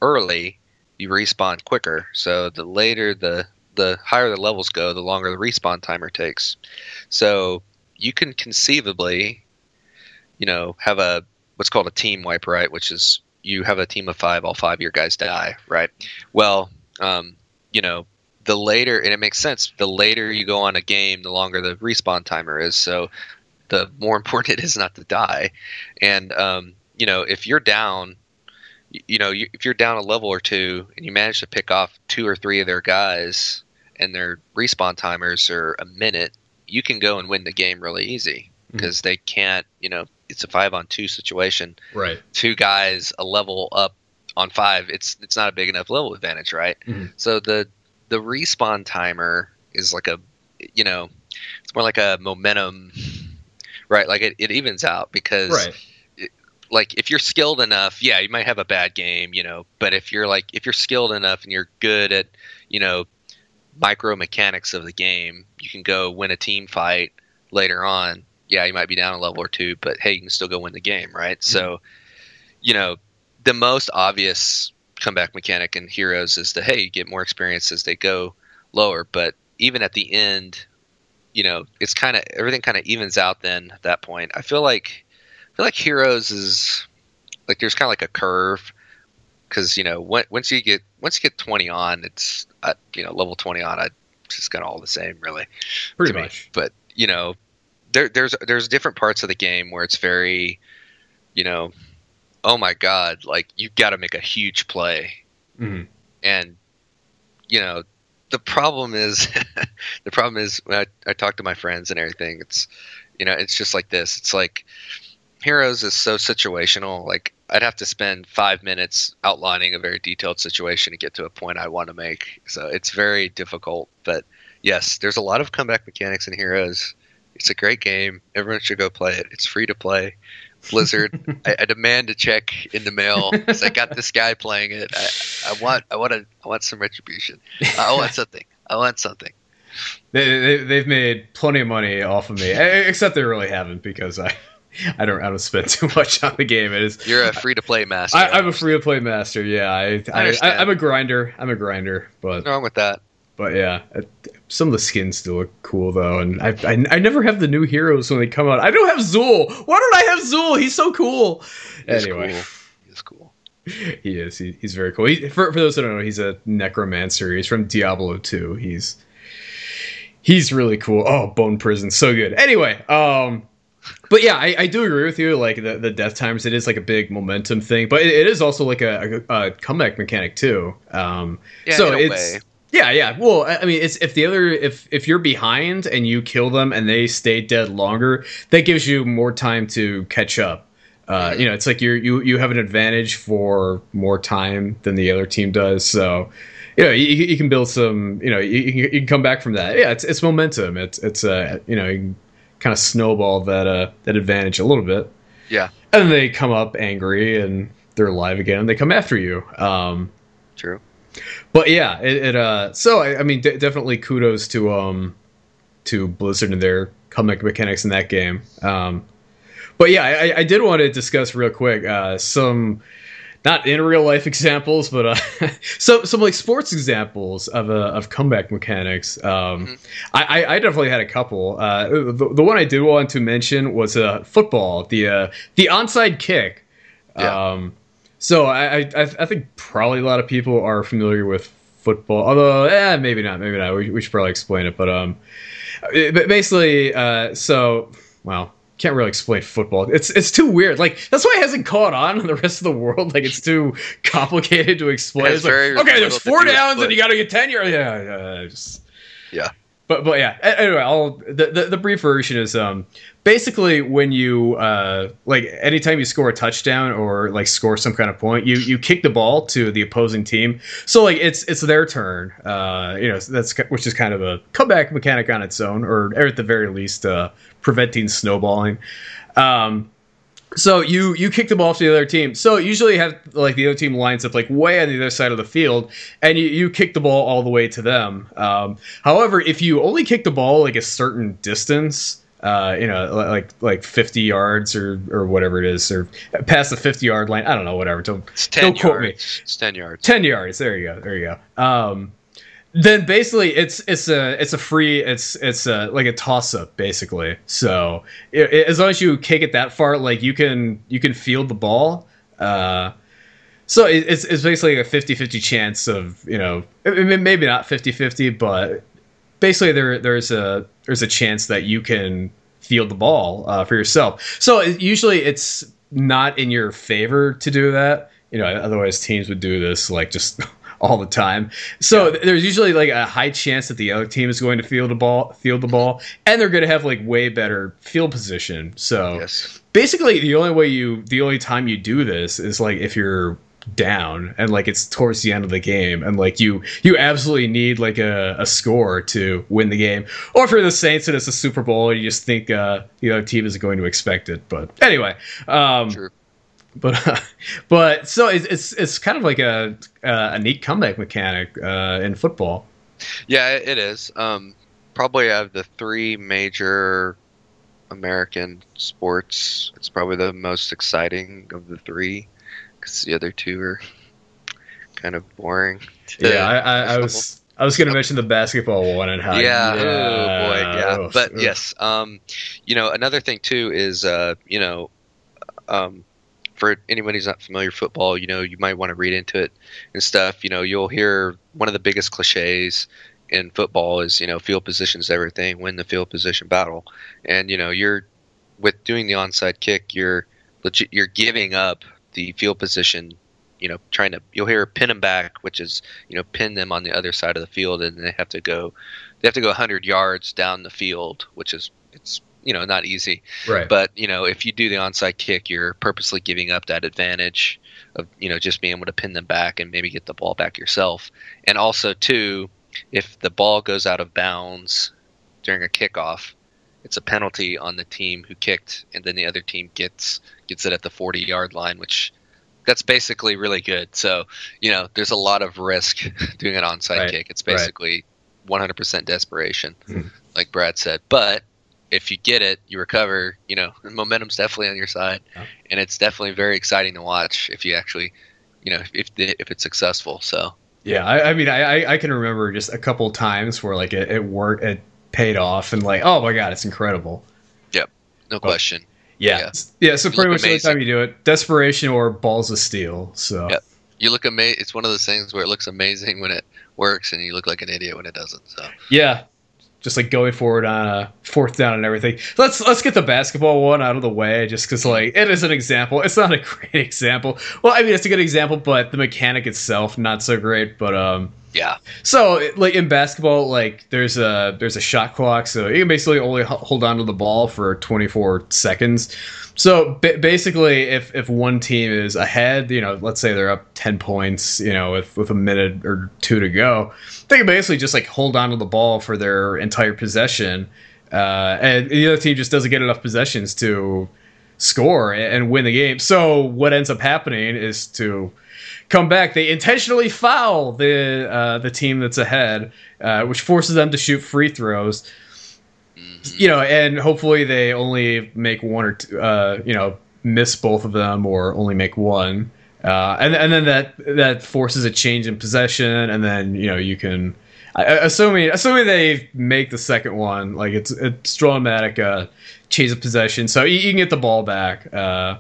early, you respawn quicker. So the later, the, the higher the levels go, the longer the respawn timer takes. So you can conceivably, you know, have a, what's called a team wipe, right? Which is, you have a team of five, all five of your guys die, right? Well, um, you know, the later, and it makes sense, the later you go on a game, the longer the respawn timer is, so the more important it is not to die. And, um, you know, if you're down, you know, you, if you're down a level or two and you manage to pick off two or three of their guys and their respawn timers are a minute, you can go and win the game really easy because mm-hmm. they can't, you know, it's a five on two situation, right? Two guys, a level up on five. It's, it's not a big enough level advantage. Right. Mm-hmm. So the, the respawn timer is like a, you know, it's more like a momentum, right? Like it, it evens out because right. it, like if you're skilled enough, yeah, you might have a bad game, you know, but if you're like, if you're skilled enough and you're good at, you know, micro mechanics of the game, you can go win a team fight later on. Yeah, you might be down a level or two, but hey, you can still go win the game, right? Mm-hmm. So, you know, the most obvious comeback mechanic in Heroes is the, hey, you get more experience as they go lower. But even at the end, you know, it's kind of, everything kind of evens out then at that point. I feel like, I feel like Heroes is, like, there's kind of like a curve. Because, you know, when, once you get, once you get twenty on, it's, uh, you know, level twenty on, I, it's just kind of all the same, really. Pretty much. Me. But, you know, There, there's there's different parts of the game where it's very, you know, oh my god, like you've got to make a huge play, mm-hmm. and you know the problem is the problem is when I, I talk to my friends and everything, it's you know it's just like this. It's like Heroes is so situational. Like I'd have to spend five minutes outlining a very detailed situation to get to a point I want to make. So it's very difficult. But yes, there's a lot of comeback mechanics in Heroes. It's a great game. Everyone should go play it. It's free to play. Blizzard, I, I demand a check in the mail because I got this guy playing it. I, I want, I want, a, I want some retribution. I want something. I want something. They, they, they've made plenty of money off of me, except they really haven't because I, I don't, I don't spend too much on the game. It is. You're a free to play master. I, I'm a free to play master. Yeah, I, I, I, I, I'm a grinder. I'm a grinder. But what's wrong with that? But yeah, some of the skins still look cool though, and I, I I never have the new heroes when they come out. I don't have Zul. Why don't I have Zul? He's so cool. He's anyway, cool. he's cool. He is. He, he's very cool. He, for for those that don't know, he's a necromancer. He's from Diablo two. He's he's really cool. Oh, Bone Prison, so good. Anyway, um, but yeah, I, I do agree with you. Like the, the death times, it is like a big momentum thing, but it, it is also like a, a, a comeback mechanic too. Um, yeah, so in a it's. Way. Yeah, yeah. Well, I mean, it's if the other if if you're behind and you kill them and they stay dead longer, that gives you more time to catch up. Uh, you know, it's like you you you have an advantage for more time than the other team does. So, you know, you, you can build some. You know, you, you can come back from that. Yeah, it's it's momentum. It's it's uh, you know, you can kind of snowball that uh that advantage a little bit. Yeah, and then they come up angry and they're alive again and they come after you. Um, True. But yeah, it, it uh. So I, I mean, d- definitely kudos to um, to Blizzard and their comeback mechanics in that game. Um, but yeah, I, I did want to discuss real quick uh, some not in real life examples, but uh, some some like sports examples of uh, of comeback mechanics. Um, mm-hmm. I, I definitely had a couple. Uh, the, the one I did want to mention was uh, football, the uh, the onside kick. Yeah. Um, So I, I I think probably a lot of people are familiar with football, although eh, maybe not, maybe not. We, we should probably explain it, but um, it, but basically, uh, so well, can't really explain football. It's it's too weird. Like that's why it hasn't caught on in the rest of the world. Like it's too complicated to explain. It's, it's like, okay, there's four downs and you got to get ten. Yards. Yeah, yeah, just, yeah. But but yeah. Anyway, I'll the, the the brief version is um. Basically, when you, uh, like, anytime you score a touchdown or, like, score some kind of point, you, you kick the ball to the opposing team. So, like, it's it's their turn, uh, you know, that's which is kind of a comeback mechanic on its own, or, or at the very least, uh, preventing snowballing. Um, So you you kick them off to the other team. So usually you have like the other team lines up like way on the other side of the field, and you, you kick the ball all the way to them. Um, however, if you only kick the ball like a certain distance, uh, you know, like like fifty yards or or whatever it is, or past the fifty yard line, I don't know, whatever. Don't, it's ten don't quote yards. me. It's ten yards. Ten yards. There you go. There you go. Um, Then basically it's it's a it's a free it's it's a, like a toss up basically. So it, it, as long as you kick it that far, like you can you can field the ball. Uh, so it, it's it's basically like a fifty-fifty chance of, you know, it, maybe not fifty-fifty, but basically there there's a there's a chance that you can field the ball uh, for yourself. So it, usually it's not in your favor to do that. You know, otherwise teams would do this like just all the time. So yeah. There's usually like a high chance that the other team is going to field the ball, field the ball, and they're going to have like way better field position. So yes. Basically the only way you, the only time you do this is like if you're down and like it's towards the end of the game and like you, you absolutely need like a, a score to win the game. Or for the Saints and it's a Super Bowl and you just think uh, the other team is going to expect it. But anyway, um, sure. But, uh, but so it's, it's it's kind of like a uh, a neat comeback mechanic uh, in football. Yeah, it is. Um, probably out of the three major American sports, it's probably the most exciting of the three because the other two are kind of boring. Yeah, I, I, I was I was going to mention the basketball one and how. Yeah, yeah. Oh boy, yeah. Oof, but oof. Yes, um, you know, another thing too is uh, you know. Um, For anyone who's not familiar with football, you know, you might want to read into it and stuff. You know, you'll hear one of the biggest cliches in football is, you know, field position's everything, win the field position battle. And, you know, you're with doing the onside kick, you're legit, you're giving up the field position, you know, trying to, you'll hear pin them back, which is, you know, pin them on the other side of the field and they have to go, they have to go one hundred yards down the field, which is, it's, you know, not easy, right? But you know, if you do the onside kick, you're purposely giving up that advantage of, you know, just being able to pin them back and maybe get the ball back yourself. And also too, if the ball goes out of bounds during a kickoff, it's a penalty on the team who kicked, and then the other team gets gets it at the forty yard line, which that's basically really good. So you know, there's a lot of risk doing an onside right. kick. It's basically right. one hundred percent desperation, mm. like Brad said, but if you get it, you recover, you know, momentum's definitely on your side, yeah. and it's definitely very exciting to watch if you actually, you know, if if it's successful. So yeah, I, I mean, I I can remember just a couple of times where like it, it worked, it paid off, and like, oh my god, it's incredible. Yep, no but, question. Yeah, yeah. yeah so you pretty much amazing. Every time you do it, desperation or balls of steel. So yep. you look amazing. It's one of those things where it looks amazing when it works, and you look like an idiot when it doesn't. So yeah. Just like going forward on a fourth down and everything. Let's let's get the basketball one out of the way, just because like it is an example. It's not a great example. Well, I mean it's a good example, but the mechanic itself not so great. But um, yeah. So like in basketball, like there's a there's a shot clock, so you can basically only hold on to the ball for twenty-four seconds. So b- basically, if if one team is ahead, you know, let's say they're up ten points, you know, with with a minute or two to go, they can basically just like hold on to the ball for their entire possession, uh, and the other team just doesn't get enough possessions to score and, and win the game. So what ends up happening is to come back. They intentionally foul the uh, the team that's ahead, uh, which forces them to shoot free throws. You know, and hopefully they only make one or two, uh, you know, miss both of them or only make one. Uh, and and then that that forces a change in possession. And then, you know, you can, assuming assuming they make the second one, like it's it's dramatic uh, change of possession. So you, you can get the ball back. Uh,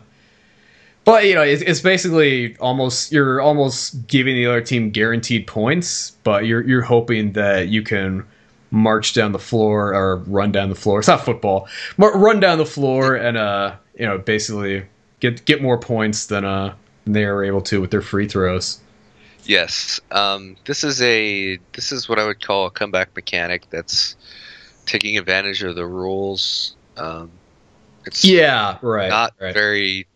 but, you know, it's, it's basically almost, you're almost giving the other team guaranteed points, but you're you're hoping that you can march down the floor or run down the floor. It's not football. Run down the floor and uh, you know, basically get get more points than uh they are able to with their free throws. Yes, um, this is a this is what I would call a comeback mechanic that's taking advantage of the rules. Um, it's yeah, right. Not right. very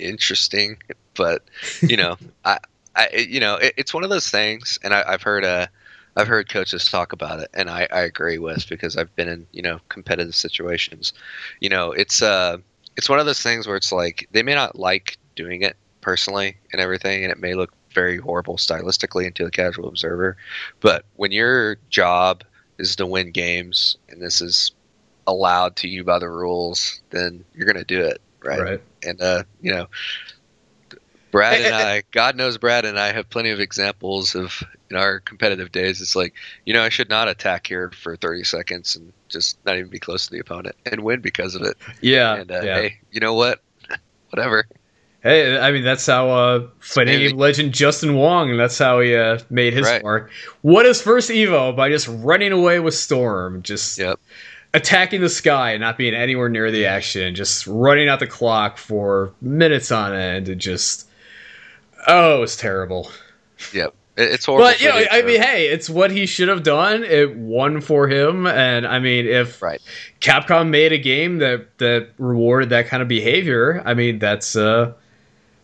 interesting, but you know, I, I you know, it, it's one of those things, and I, I've heard a. I've heard coaches talk about it, and I, I agree with because I've been in, you know, competitive situations. You know, it's uh, it's one of those things where it's like they may not like doing it personally and everything, and it may look very horrible stylistically to the casual observer. But when your job is to win games and this is allowed to you by the rules, then you're going to do it, right? Right. And, uh, you know, Brad and I, God knows Brad and I have plenty of examples of in our competitive days. It's like, you know, I should not attack here for thirty seconds and just not even be close to the opponent and win because of it. Yeah. And, uh, yeah. Hey, you know what? Whatever. Hey, I mean, that's how uh, fighting game legend Justin Wong, and that's how he uh, made his right. mark. What is first Evo? By just running away with Storm, just yep. attacking the sky and not being anywhere near the action, just running out the clock for minutes on end. And just, oh, it's terrible. Yep. It's horrible. But, you know, I mean, hey, it's what he should have done. It won for him. And, I mean, if right. Capcom made a game that, that rewarded that kind of behavior, I mean, that's... Uh,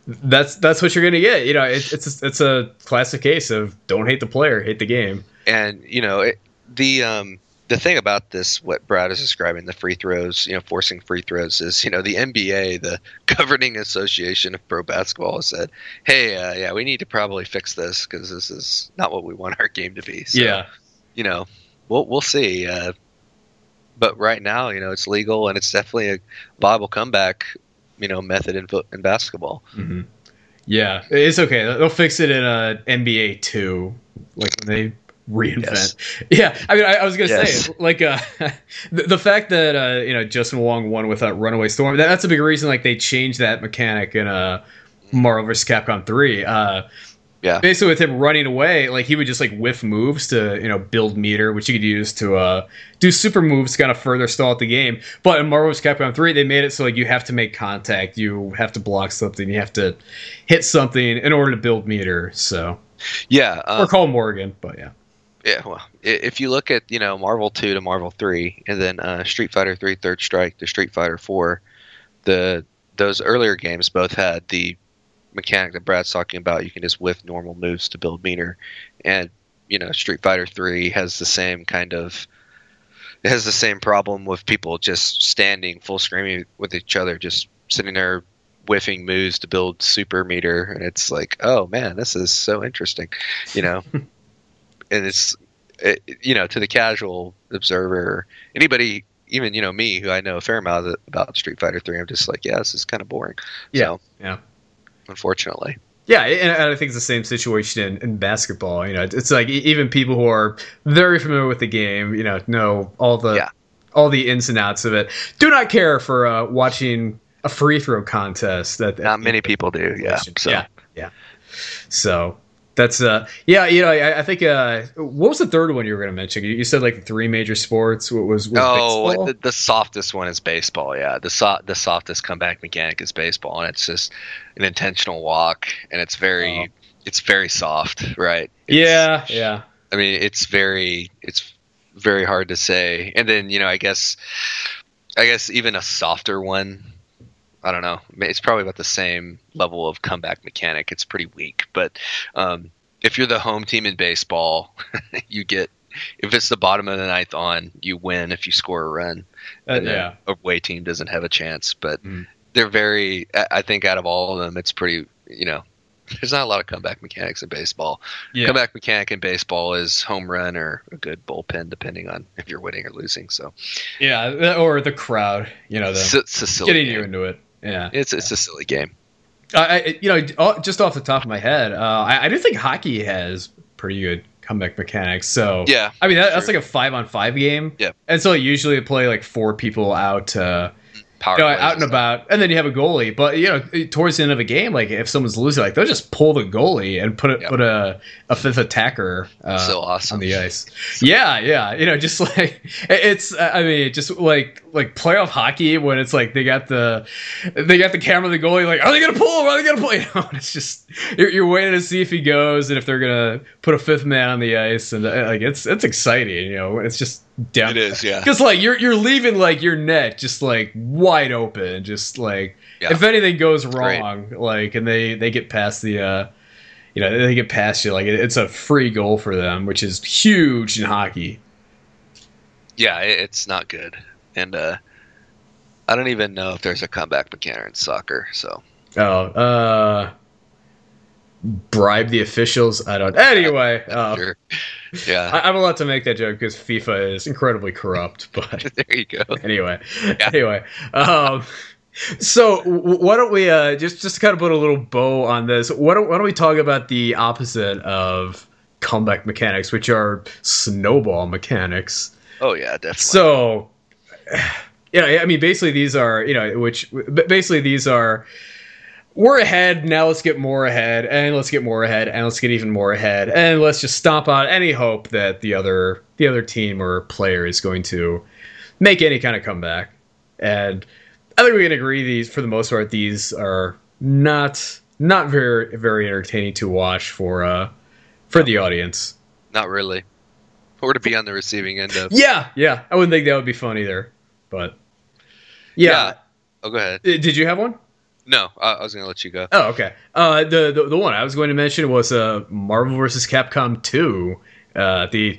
That's that's what you're gonna get. You know, it, it's a, it's a classic case of don't hate the player, hate the game. And you know, it, the um the thing about this, what Brad is describing, the free throws, you know, forcing free throws, is you know the N B A, the governing association of pro basketball, has said, hey, uh, yeah, we need to probably fix this because this is not what we want our game to be. So, yeah, you know, we'll we'll see. Uh, but right now, you know, it's legal and it's definitely a viable comeback. You know, method in, in basketball. Mm-hmm. Yeah, it's okay. They'll fix it in uh, N B A two, like when they reinvent. Yes. Yeah, I mean, I, I was gonna yes. say, like, uh, the, the fact that uh, you know Justin Wong won without Runaway Storm, that, that's a big reason. Like, they changed that mechanic in uh, Marvel versus. Capcom three. Uh, yeah, basically with him running away, like he would just like whiff moves to you know build meter, which you could use to uh, do super moves to kind of further stall out the game. But in Marvel versus. Capcom three, they made it so like you have to make contact, you have to block something, you have to hit something in order to build meter. So yeah, um, or call Morgan, but yeah, yeah. Well, if you look at you know Marvel two to Marvel three, and then uh, Street Fighter three, Third Strike to Street Fighter four, the those earlier games both had the mechanic that Brad's talking about. You can just whiff normal moves to build meter, and you know Street Fighter three has the same kind of it has the same problem with people just standing full screaming with each other, just sitting there whiffing moves to build super meter, and it's like, oh man, this is so interesting, you know. And it's it, you know to the casual observer, anybody, even you know me, who I know a fair amount about Street Fighter three, I'm just like, yeah, this is kind of boring. Yeah, so, yeah. Unfortunately. Yeah, and I think it's the same situation in, in basketball. You know, it's like even people who are very familiar with the game, you know, know all the yeah. all the ins and outs of it, do not care for uh, watching a free throw contest. That not many people do. Yeah, so. yeah, yeah. So that's uh, yeah. You know, I, I think uh, what was the third one you were going to mention? You said like three major sports. What was, was oh, the, the softest one is baseball. Yeah, the so the softest comeback mechanic is baseball, and it's just an intentional walk, and it's very oh. it's very soft, right? It's, yeah, yeah. I mean, it's very it's very hard to say. And then you know, I guess I guess even a softer one. I don't know. It's probably about the same level of comeback mechanic. It's pretty weak, but um, if you're the home team in baseball, you get if it's the bottom of the ninth on, you win if you score a run. Uh, and yeah, the away team doesn't have a chance. But mm. they're very. I think out of all of them, it's pretty. You know, there's not a lot of comeback mechanics in baseball. Yeah. Comeback mechanic in baseball is home run or a good bullpen, depending on if you're winning or losing. So yeah, or the crowd. You know, the, getting you into it. Yeah, it's it's a silly game. Uh, I you know just off the top of my head, uh, I, I do think hockey has pretty good comeback mechanics. So yeah, I mean that, that's like a five on five game. Yeah, and so usually they play like four people out, uh, Power you know, out and stuff. about, and then you have a goalie. But you know towards the end of a game, like if someone's losing, like they'll just pull the goalie and put a, yeah. put a a fifth attacker uh, so awesome. on the ice. So yeah, yeah, you know just like it's. I mean just like. Like playoff hockey when it's like they got the they got the camera, the goalie, like, are they gonna pull him? Are they gonna pull? You know, it's just you're, you're waiting to see if he goes and if they're gonna put a fifth man on the ice, and like it's it's exciting, you know. It's just down. It is, yeah. Because like you're you're leaving like your net just like wide open, just like yeah. if anything goes wrong, Great. like and they they get past the uh, you know they get past you, like it, it's a free goal for them, which is huge in hockey. Yeah, it, it's not good. And uh, I don't even know if there's a comeback mechanic in soccer. So. Oh. Uh, bribe the officials? I don't. Anyway. Uh, sure. Yeah. I, I'm allowed to make that joke because FIFA is incredibly corrupt. But there you go. Anyway. Yeah. Anyway. Um. So why don't we uh, just just kind of put a little bow on this? Why don't why don't we talk about the opposite of comeback mechanics, which are snowball mechanics? Oh yeah, definitely. So you know, I mean, basically these are you know, which basically these are we're ahead now. Let's get more ahead, and let's get more ahead, and let's get even more ahead, and let's just stomp on any hope that the other the other team or player is going to make any kind of comeback. And I think we can agree these, for the most part, these are not not very very entertaining to watch for uh for the audience. Not really, or to be on the receiving end of. Yeah, yeah, I wouldn't think that would be fun either. But yeah, yeah. Oh, go ahead. Did you have one? No, I, I was gonna let you go. Oh, okay. Uh, the, the the one I was going to mention was uh Marvel versus. Capcom two. Uh, the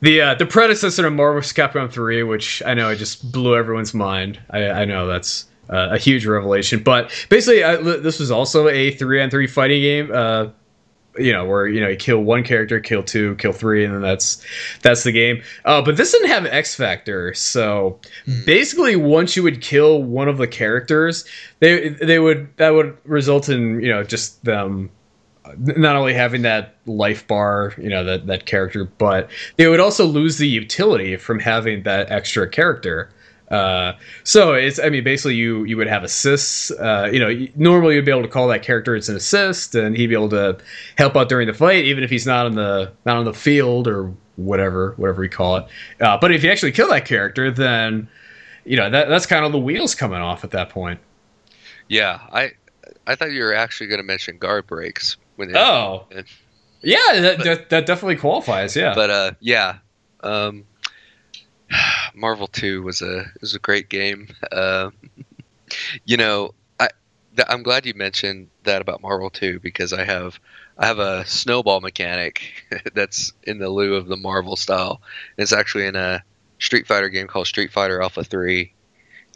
The uh, the predecessor to Marvel versus. Capcom three, which I know it just blew everyone's mind. I, I know that's uh, a huge revelation, but basically I, this was also a three on three fighting game. Uh, you know, where you know you kill one character, kill two, kill three, and then that's that's the game. Uh, but this didn't have X-Factor, so basically once you would kill one of the characters, they they would that would result in you know just them. Not only having that life bar, you know, that, that character, but they would also lose the utility from having that extra character. Uh, so it's, I mean, basically you, you would have assists, uh, you know, you, normally you'd be able to call that character, it's an assist, and he'd be able to help out during the fight, even if he's not on the, not on the field or whatever, whatever we call it. Uh, but if you actually kill that character, then, you know, that, that's kind of the wheels coming off at that point. Yeah. I, I thought you were actually going to mention guard breaks. Oh, in. yeah, that, but, that that definitely qualifies. Yeah, but uh, yeah, um, Marvel two was a was a great game. Uh, you know, I th- I'm glad you mentioned that about Marvel two because I have I have a snowball mechanic that's in the lieu of the Marvel style. It's actually in a Street Fighter game called Street Fighter Alpha three,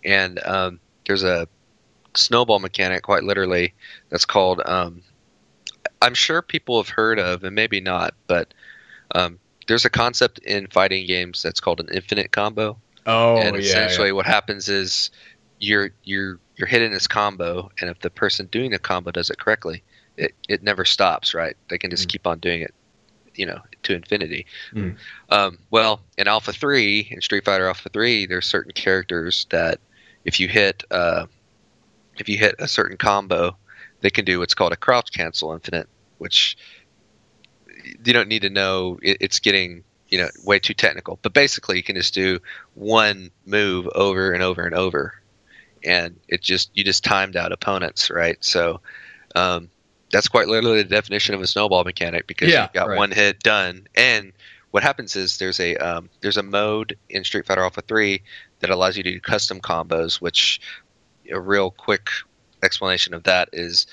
and um, there's a snowball mechanic quite literally that's called. Um, I'm sure people have heard of, and maybe not, but um, there's a concept in fighting games that's called an infinite combo. Oh, and yeah. Essentially, yeah. What happens is you're you're you're hitting this combo, and if the person doing the combo does it correctly, it, it never stops. Right? They can just mm. keep on doing it, you know, to infinity. Mm. Um, well, in Alpha three, in Street Fighter Alpha three, there's certain characters that if you hit uh, if you hit a certain combo. They can do what's called a crouch cancel infinite, which you don't need to know. It's getting you know way too technical. But basically, you can just do one move over and over and over, and it just you just timed out opponents, right? So um, that's quite literally the definition of a snowball mechanic because yeah, you've got right. one hit done. And what happens is there's a um, there's a mode in Street Fighter Alpha three that allows you to do custom combos, which a real quick. Explanation of that is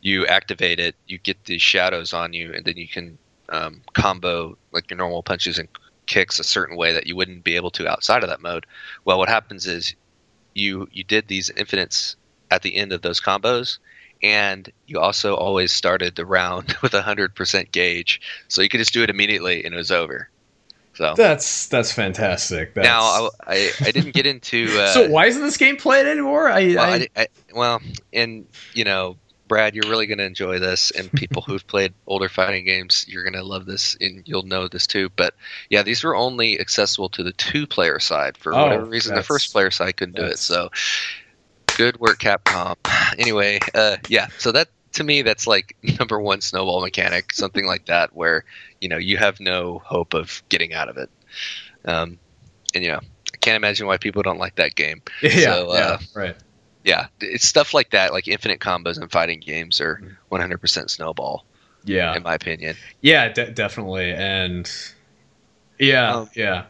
you activate it, you get the shadows on you, and then you can um, combo like your normal punches and kicks a certain way that you wouldn't be able to outside of that mode. Well, what happens is you you did these infinites at the end of those combos, and you also always started the round with a hundred percent gauge, so you could just do it immediately and it was over. So that's that's fantastic. That's... Now I, I, I didn't get into. Uh, so why isn't this game played anymore? I, well, I... I, I well, and you know, Brad, you're really gonna enjoy this, and people who've played older fighting games, you're gonna love this, and you'll know this too. But yeah, these were only accessible to the two-player side for oh, whatever reason. That's... The first-player side couldn't that's... do it. So good work, Capcom. Anyway, uh, yeah. So that to me, that's like number one snowball mechanic, something like that, where. You know, you have no hope of getting out of it. Um, and, you know, I can't imagine why people don't like that game. Yeah, so, uh, yeah, right. Yeah, it's stuff like that, like infinite combos in fighting games are one hundred percent snowball. Yeah. In my opinion. Yeah, de- definitely. And, yeah, um, yeah.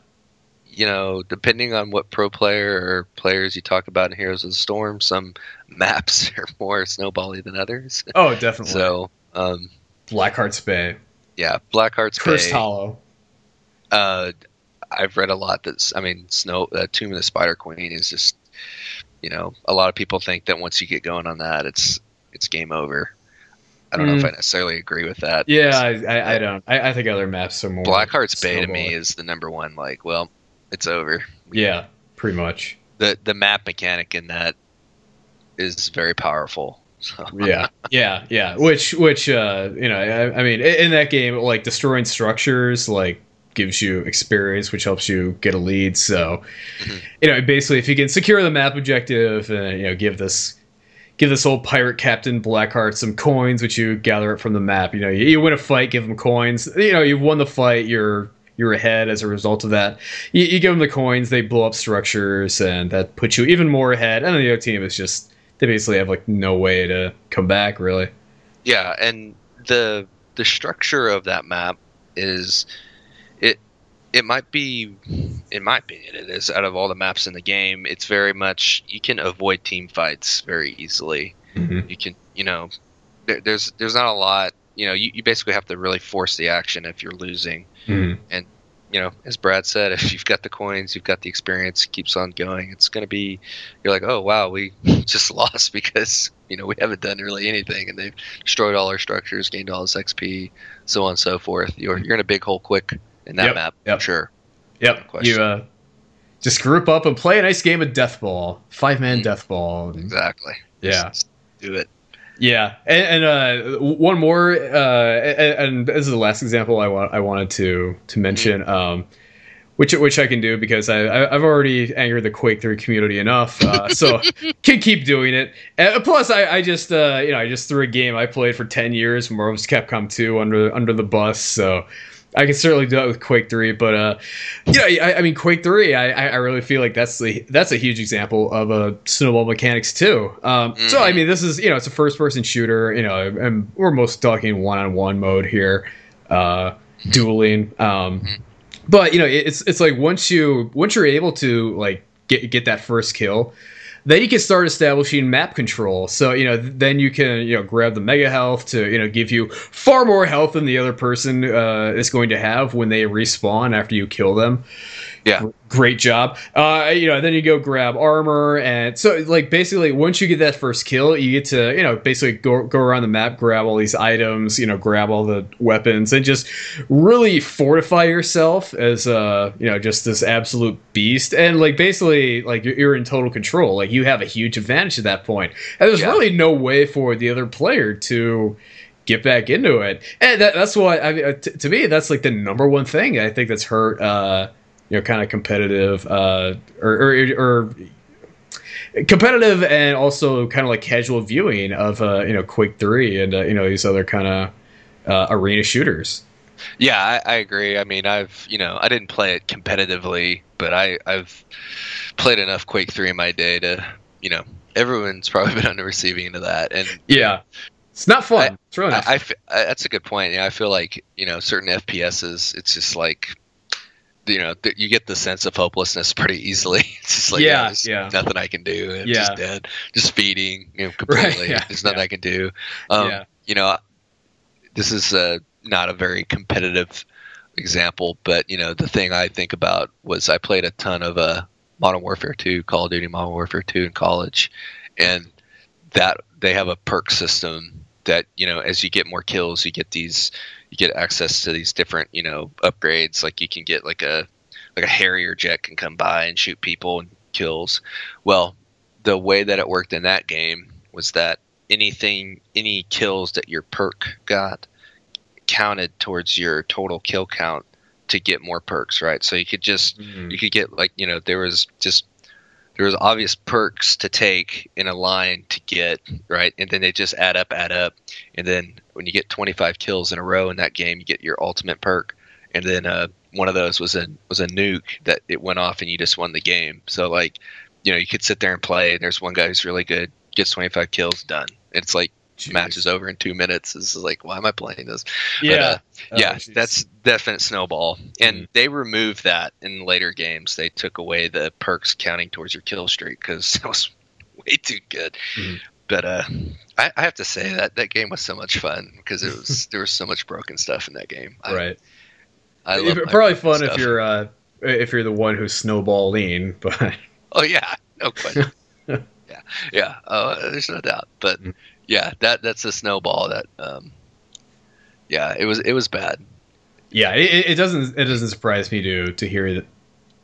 You know, depending on what pro player or players you talk about in Heroes of the Storm, some maps are more snowball-y than others. Oh, definitely. So, um, Blackheart's Bay. Yeah, Blackheart's Bay. Cursed Hollow. Uh, I've read a lot that's, I mean, Snow, uh, Tomb of the Spider Queen is just you know, a lot of people think that once you get going on that, it's it's game over. I don't mm. know if I necessarily agree with that. Yeah, I, I, I don't. I, I think other maps are more. Blackheart's Bay to me is the number one. Like, well, it's over. Yeah, pretty much. The the map mechanic in that is very powerful. So. yeah, yeah, yeah. Which which uh, you know, I, I mean, in that game, like destroying structures, like. Gives you experience, which helps you get a lead. So, mm-hmm. you know, basically, if you can secure the map objective and you know give this, give this old pirate captain Blackheart some coins, which you gather up from the map. You know, you, you win a fight, give him coins. You know, you've won the fight. You're you're ahead as a result of that. You, you give them the coins, they blow up structures, and that puts you even more ahead. And then the other team is just they basically have like no way to come back, really. Yeah, and the the structure of that map is. It it might be, in my opinion, it is, out of all the maps in the game, it's very much, you can avoid team fights very easily. Mm-hmm. You can, you know, there, there's there's not a lot, you know, you, you basically have to really force the action if you're losing. Mm-hmm. And, you know, as Brad said, if you've got the coins, you've got the experience, it keeps on going. It's going to be, you're like, oh, wow, we just lost because, you know, we haven't done really anything. And they've destroyed all our structures, gained all this X P, so on and so forth. You're, you're in a big hole quick. In that yep, map, yep. I'm sure. Yep. No you uh, just group up and play a nice game of deathball, five-man mm-hmm. deathball. Exactly. Yeah. Just do it. Yeah, and, and uh, one more, uh, and, and this is the last example I want I wanted to to mention, mm-hmm. um, which which I can do because I I've already angered the Quake three community enough, uh, so can keep doing it. And plus, I I just uh, you know I just threw a game I played for ten years, Marvel versus. Capcom two under under the bus, so. I can certainly do that with Quake three, but uh, you know, I, I mean, Quake three, I, I really feel like that's the that's a huge example of a snowball mechanics too. Um, mm-hmm. So I mean, this is you know, it's a first person shooter. You know, and we're most talking one on one mode here, uh, dueling. Um, mm-hmm. But you know, it's it's like once you once you're able to like get get that first kill. Then you can start establishing map control. So, you know, then you can, you know, grab the mega health to, you know, give you far more health than the other person uh, is going to have when they respawn after you kill them. Yeah. Great job. Uh, you know, then you go grab armor. And so, like, basically, once you get that first kill, you get to, you know, basically go, go around the map, grab all these items, you know, grab all the weapons, and just really fortify yourself as, uh, you know, just this absolute beast. And, like, basically, like, you're, you're in total control. Like, you have a huge advantage at that point. And there's yeah. really no way for the other player to get back into it. And that, that's why, I mean, t- to me, that's, like, the number one thing I think that's hurt, uh, you know, kind of competitive, uh, or, or, or competitive, and also kind of like casual viewing of, uh, you know, Quake three and uh, you know these other kind of uh, arena shooters. Yeah, I, I agree. I mean, I've you know, I didn't play it competitively, but I I've played enough Quake three in my day to you know everyone's probably been on the receiving end of that, and yeah, it's not fun. I, it's really not I, fun. I, I, that's a good point. Yeah, I feel like you know certain F P S's, it's just like. You know, th- you get the sense of hopelessness pretty easily. It's just like, yeah, yeah, there's yeah. nothing I can do. I'm yeah. just dead. Just feeding, you know, completely. Right, yeah, there's nothing yeah. I can do. Um, yeah. You know, this is uh, not a very competitive example, but, you know, the thing I think about was I played a ton of uh, Modern Warfare two, Call of Duty Modern Warfare two in college, and that they have a perk system that, you know, as you get more kills, you get these... You get access to these different, you know, upgrades. Like you can get like a like a Harrier jet can come by and shoot people and kills. Well, the way that it worked in that game was that anything, any kills that your perk got counted towards your total kill count to get more perks, right? So you could just mm-hmm. you could get like you know there was just there was obvious perks to take in a line to get, right? And then they just add up, add up, and then. When you get twenty-five kills in a row in that game, you get your ultimate perk, and then uh, one of those was a was a nuke that it went off and you just won the game. So like, you know, you could sit there and play, and there's one guy who's really good, gets twenty-five kills, done. It's like jeez. Match is over in two minutes. This is like, why am I playing this? Yeah, but, uh, yeah, oh, that's definite snowball. And mm-hmm. they removed that in later games. They took away the perks counting towards your kill streak because that was way too good. Mm-hmm. But uh, I, I have to say that that game was so much fun because it was there was so much broken stuff in that game. I, right. I love it, probably fun stuff. if you're uh, if you're the one who's snowballing, but oh yeah, no question. yeah, yeah. Uh, there's no doubt. But yeah, that that's a snowball. That um, yeah, it was it was bad. Yeah, it, it doesn't it doesn't surprise me to to hear that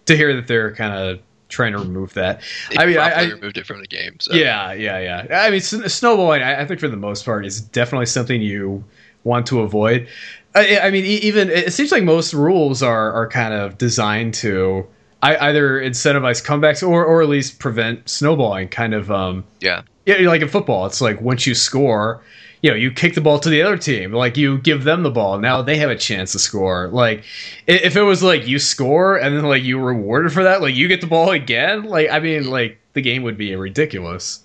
to hear that they're kind of trying to remove that. They I mean, I, I removed it from the game. So. Yeah, yeah, yeah. I mean, snowballing, I, I think for the most part, is definitely something you want to avoid. I, I mean, even it seems like most rules are are kind of designed to I, either incentivize comebacks or or at least prevent snowballing. Kind of, um, yeah, yeah. Like in football, it's like once you score, you know, you kick the ball to the other team. Like you give them the ball, now they have a chance to score. Like if it was like you score and then like you were rewarded for that, like you get the ball again. Like I mean, like the game would be ridiculous.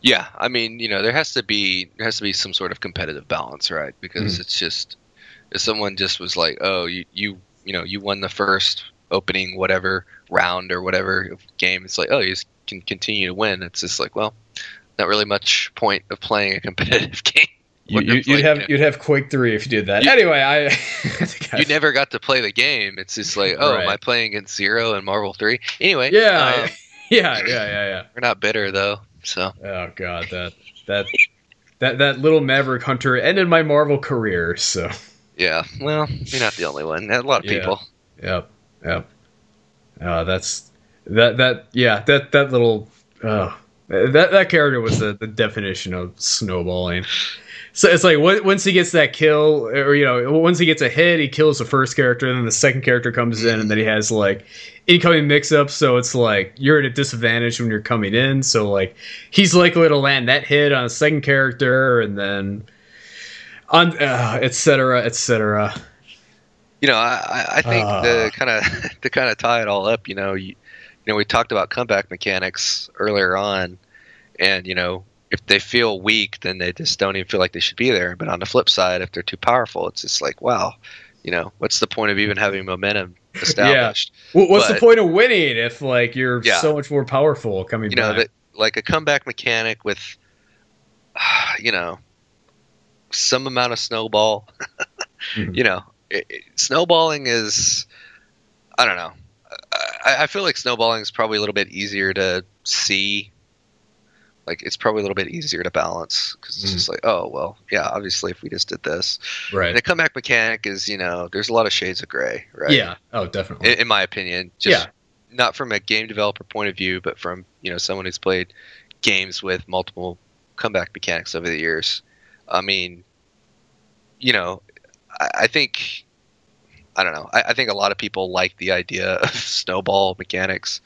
Yeah, I mean, you know, there has to be there has to be some sort of competitive balance, right? Because mm. it's just if someone just was like, oh, you you you know, you won the first opening whatever round or whatever game, it's like, oh, you just can continue to win. It's just like, well, not really much point of playing a competitive game. You, you, you'd like, have you know, you'd have Quake three if you did that. You, anyway, I, I think I you never got to play the game. It's just like, oh, right. Am I playing against Zero and Marvel three? Anyway, yeah, um, yeah, yeah, yeah, yeah. We're not bitter though. So oh god, that that that that little Maverick Hunter ended my Marvel career. So yeah, well, you're not the only one. A lot of yeah. people. Yep. Yep. Uh, that's that that yeah that that little uh, that that character was the, the definition of snowballing. So it's like once he gets that kill, or you know, once he gets a hit, he kills the first character, and then the second character comes in, and then he has like incoming mix-up. So it's like you're at a disadvantage when you're coming in. So like he's likely to land that hit on a second character, and then on uh, et cetera, et cetera. You know, I, I think uh. the kind of to kind of tie it all up, you know, you, you know, we talked about comeback mechanics earlier on, and you know, if they feel weak, then they just don't even feel like they should be there. But on the flip side, if they're too powerful, it's just like, wow, you know, what's the point of even having momentum established? yeah. Well, what's but, the point of winning if like you're yeah. so much more powerful coming you back? You know, the, like a comeback mechanic with, you know, some amount of snowball, mm-hmm. you know. It, it, snowballing is, I don't know. I, I feel like snowballing is probably a little bit easier to see. Like it's probably a little bit easier to balance because it's mm. just like, oh well, yeah. Obviously, if we just did this, right? And the comeback mechanic is, you know, there's a lot of shades of gray, right? Yeah. Oh, definitely. In, in my opinion, just yeah. not from a game developer point of view, but from you know someone who's played games with multiple comeback mechanics over the years. I mean, you know, I, I think. I don't know. I, I think a lot of people like the idea of snowball mechanics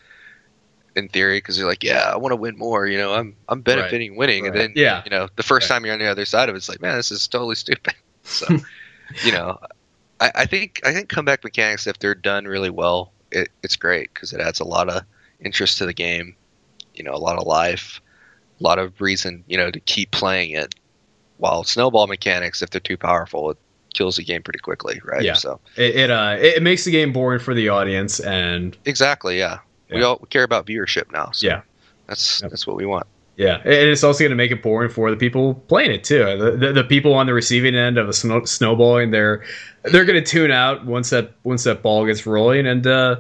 in theory because they're like, yeah, I want to win more. You know, I'm I'm benefiting right. winning, right. and then yeah. you know, the first right. time you're on the other side of it, it's like, man, this is totally stupid. So, you know, I, I think I think comeback mechanics, if they're done really well, it, it's great because it adds a lot of interest to the game. You know, a lot of life, a lot of reason, you know, to keep playing it. While snowball mechanics, if they're too powerful, it kills the game pretty quickly, right? Yeah. So it it, uh, it makes the game boring for the audience, and exactly, yeah. yeah. We all we care about viewership now, so yeah, that's yep. that's what we want. Yeah, and it's also going to make it boring for the people playing it too. The the, the people on the receiving end of a snow, snowballing, they're they're going to tune out once that once that ball gets rolling, and uh,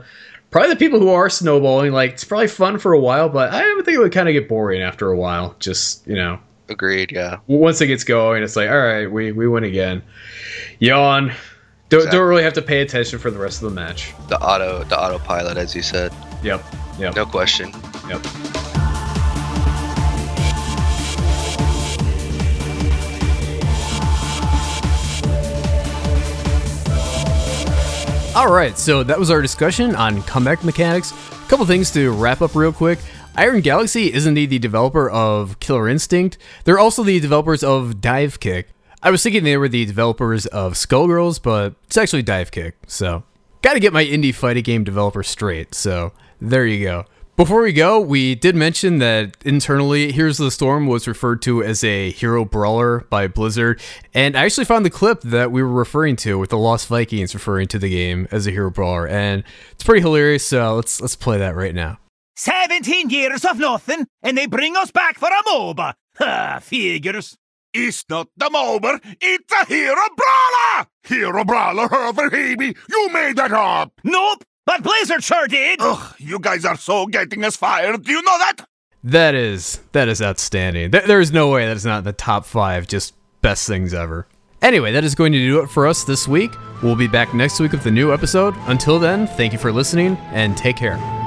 probably the people who are snowballing, like it's probably fun for a while, but I would think it would kind of get boring after a while. Just you know. Agreed, yeah. Once it gets going, it's like, all right, we, we win again. Yawn. Don't, exactly. don't really have to pay attention for the rest of the match. The auto, the autopilot, as you said. Yep, yep. No question. Yep. All right, so that was our discussion on comeback mechanics. A couple things to wrap up real quick. Iron Galaxy is indeed the developer of Killer Instinct. They're also the developers of Divekick. I was thinking they were the developers of Skullgirls, but it's actually Divekick, so. Gotta get my indie fighting game developer straight, so there you go. Before we go, we did mention that internally, Heroes of the Storm was referred to as a hero brawler by Blizzard, and I actually found the clip that we were referring to with the Lost Vikings referring to the game as a hero brawler, and it's pretty hilarious, so let's, let's play that right now. Seventeen years of nothing, and they bring us back for a MOBA. Ha, figures. It's not the MOBA, it's a hero brawler! Hero brawler, her baby, you made that up! Nope, But Blizzard sure did! Ugh, you guys are so getting us fired, do you know that? That is, that is outstanding. Th there's no way that is not in the top five just best things ever. Anyway, that is going to do it for us this week. We'll be back next week with a new episode. Until then, thank you for listening, and take care.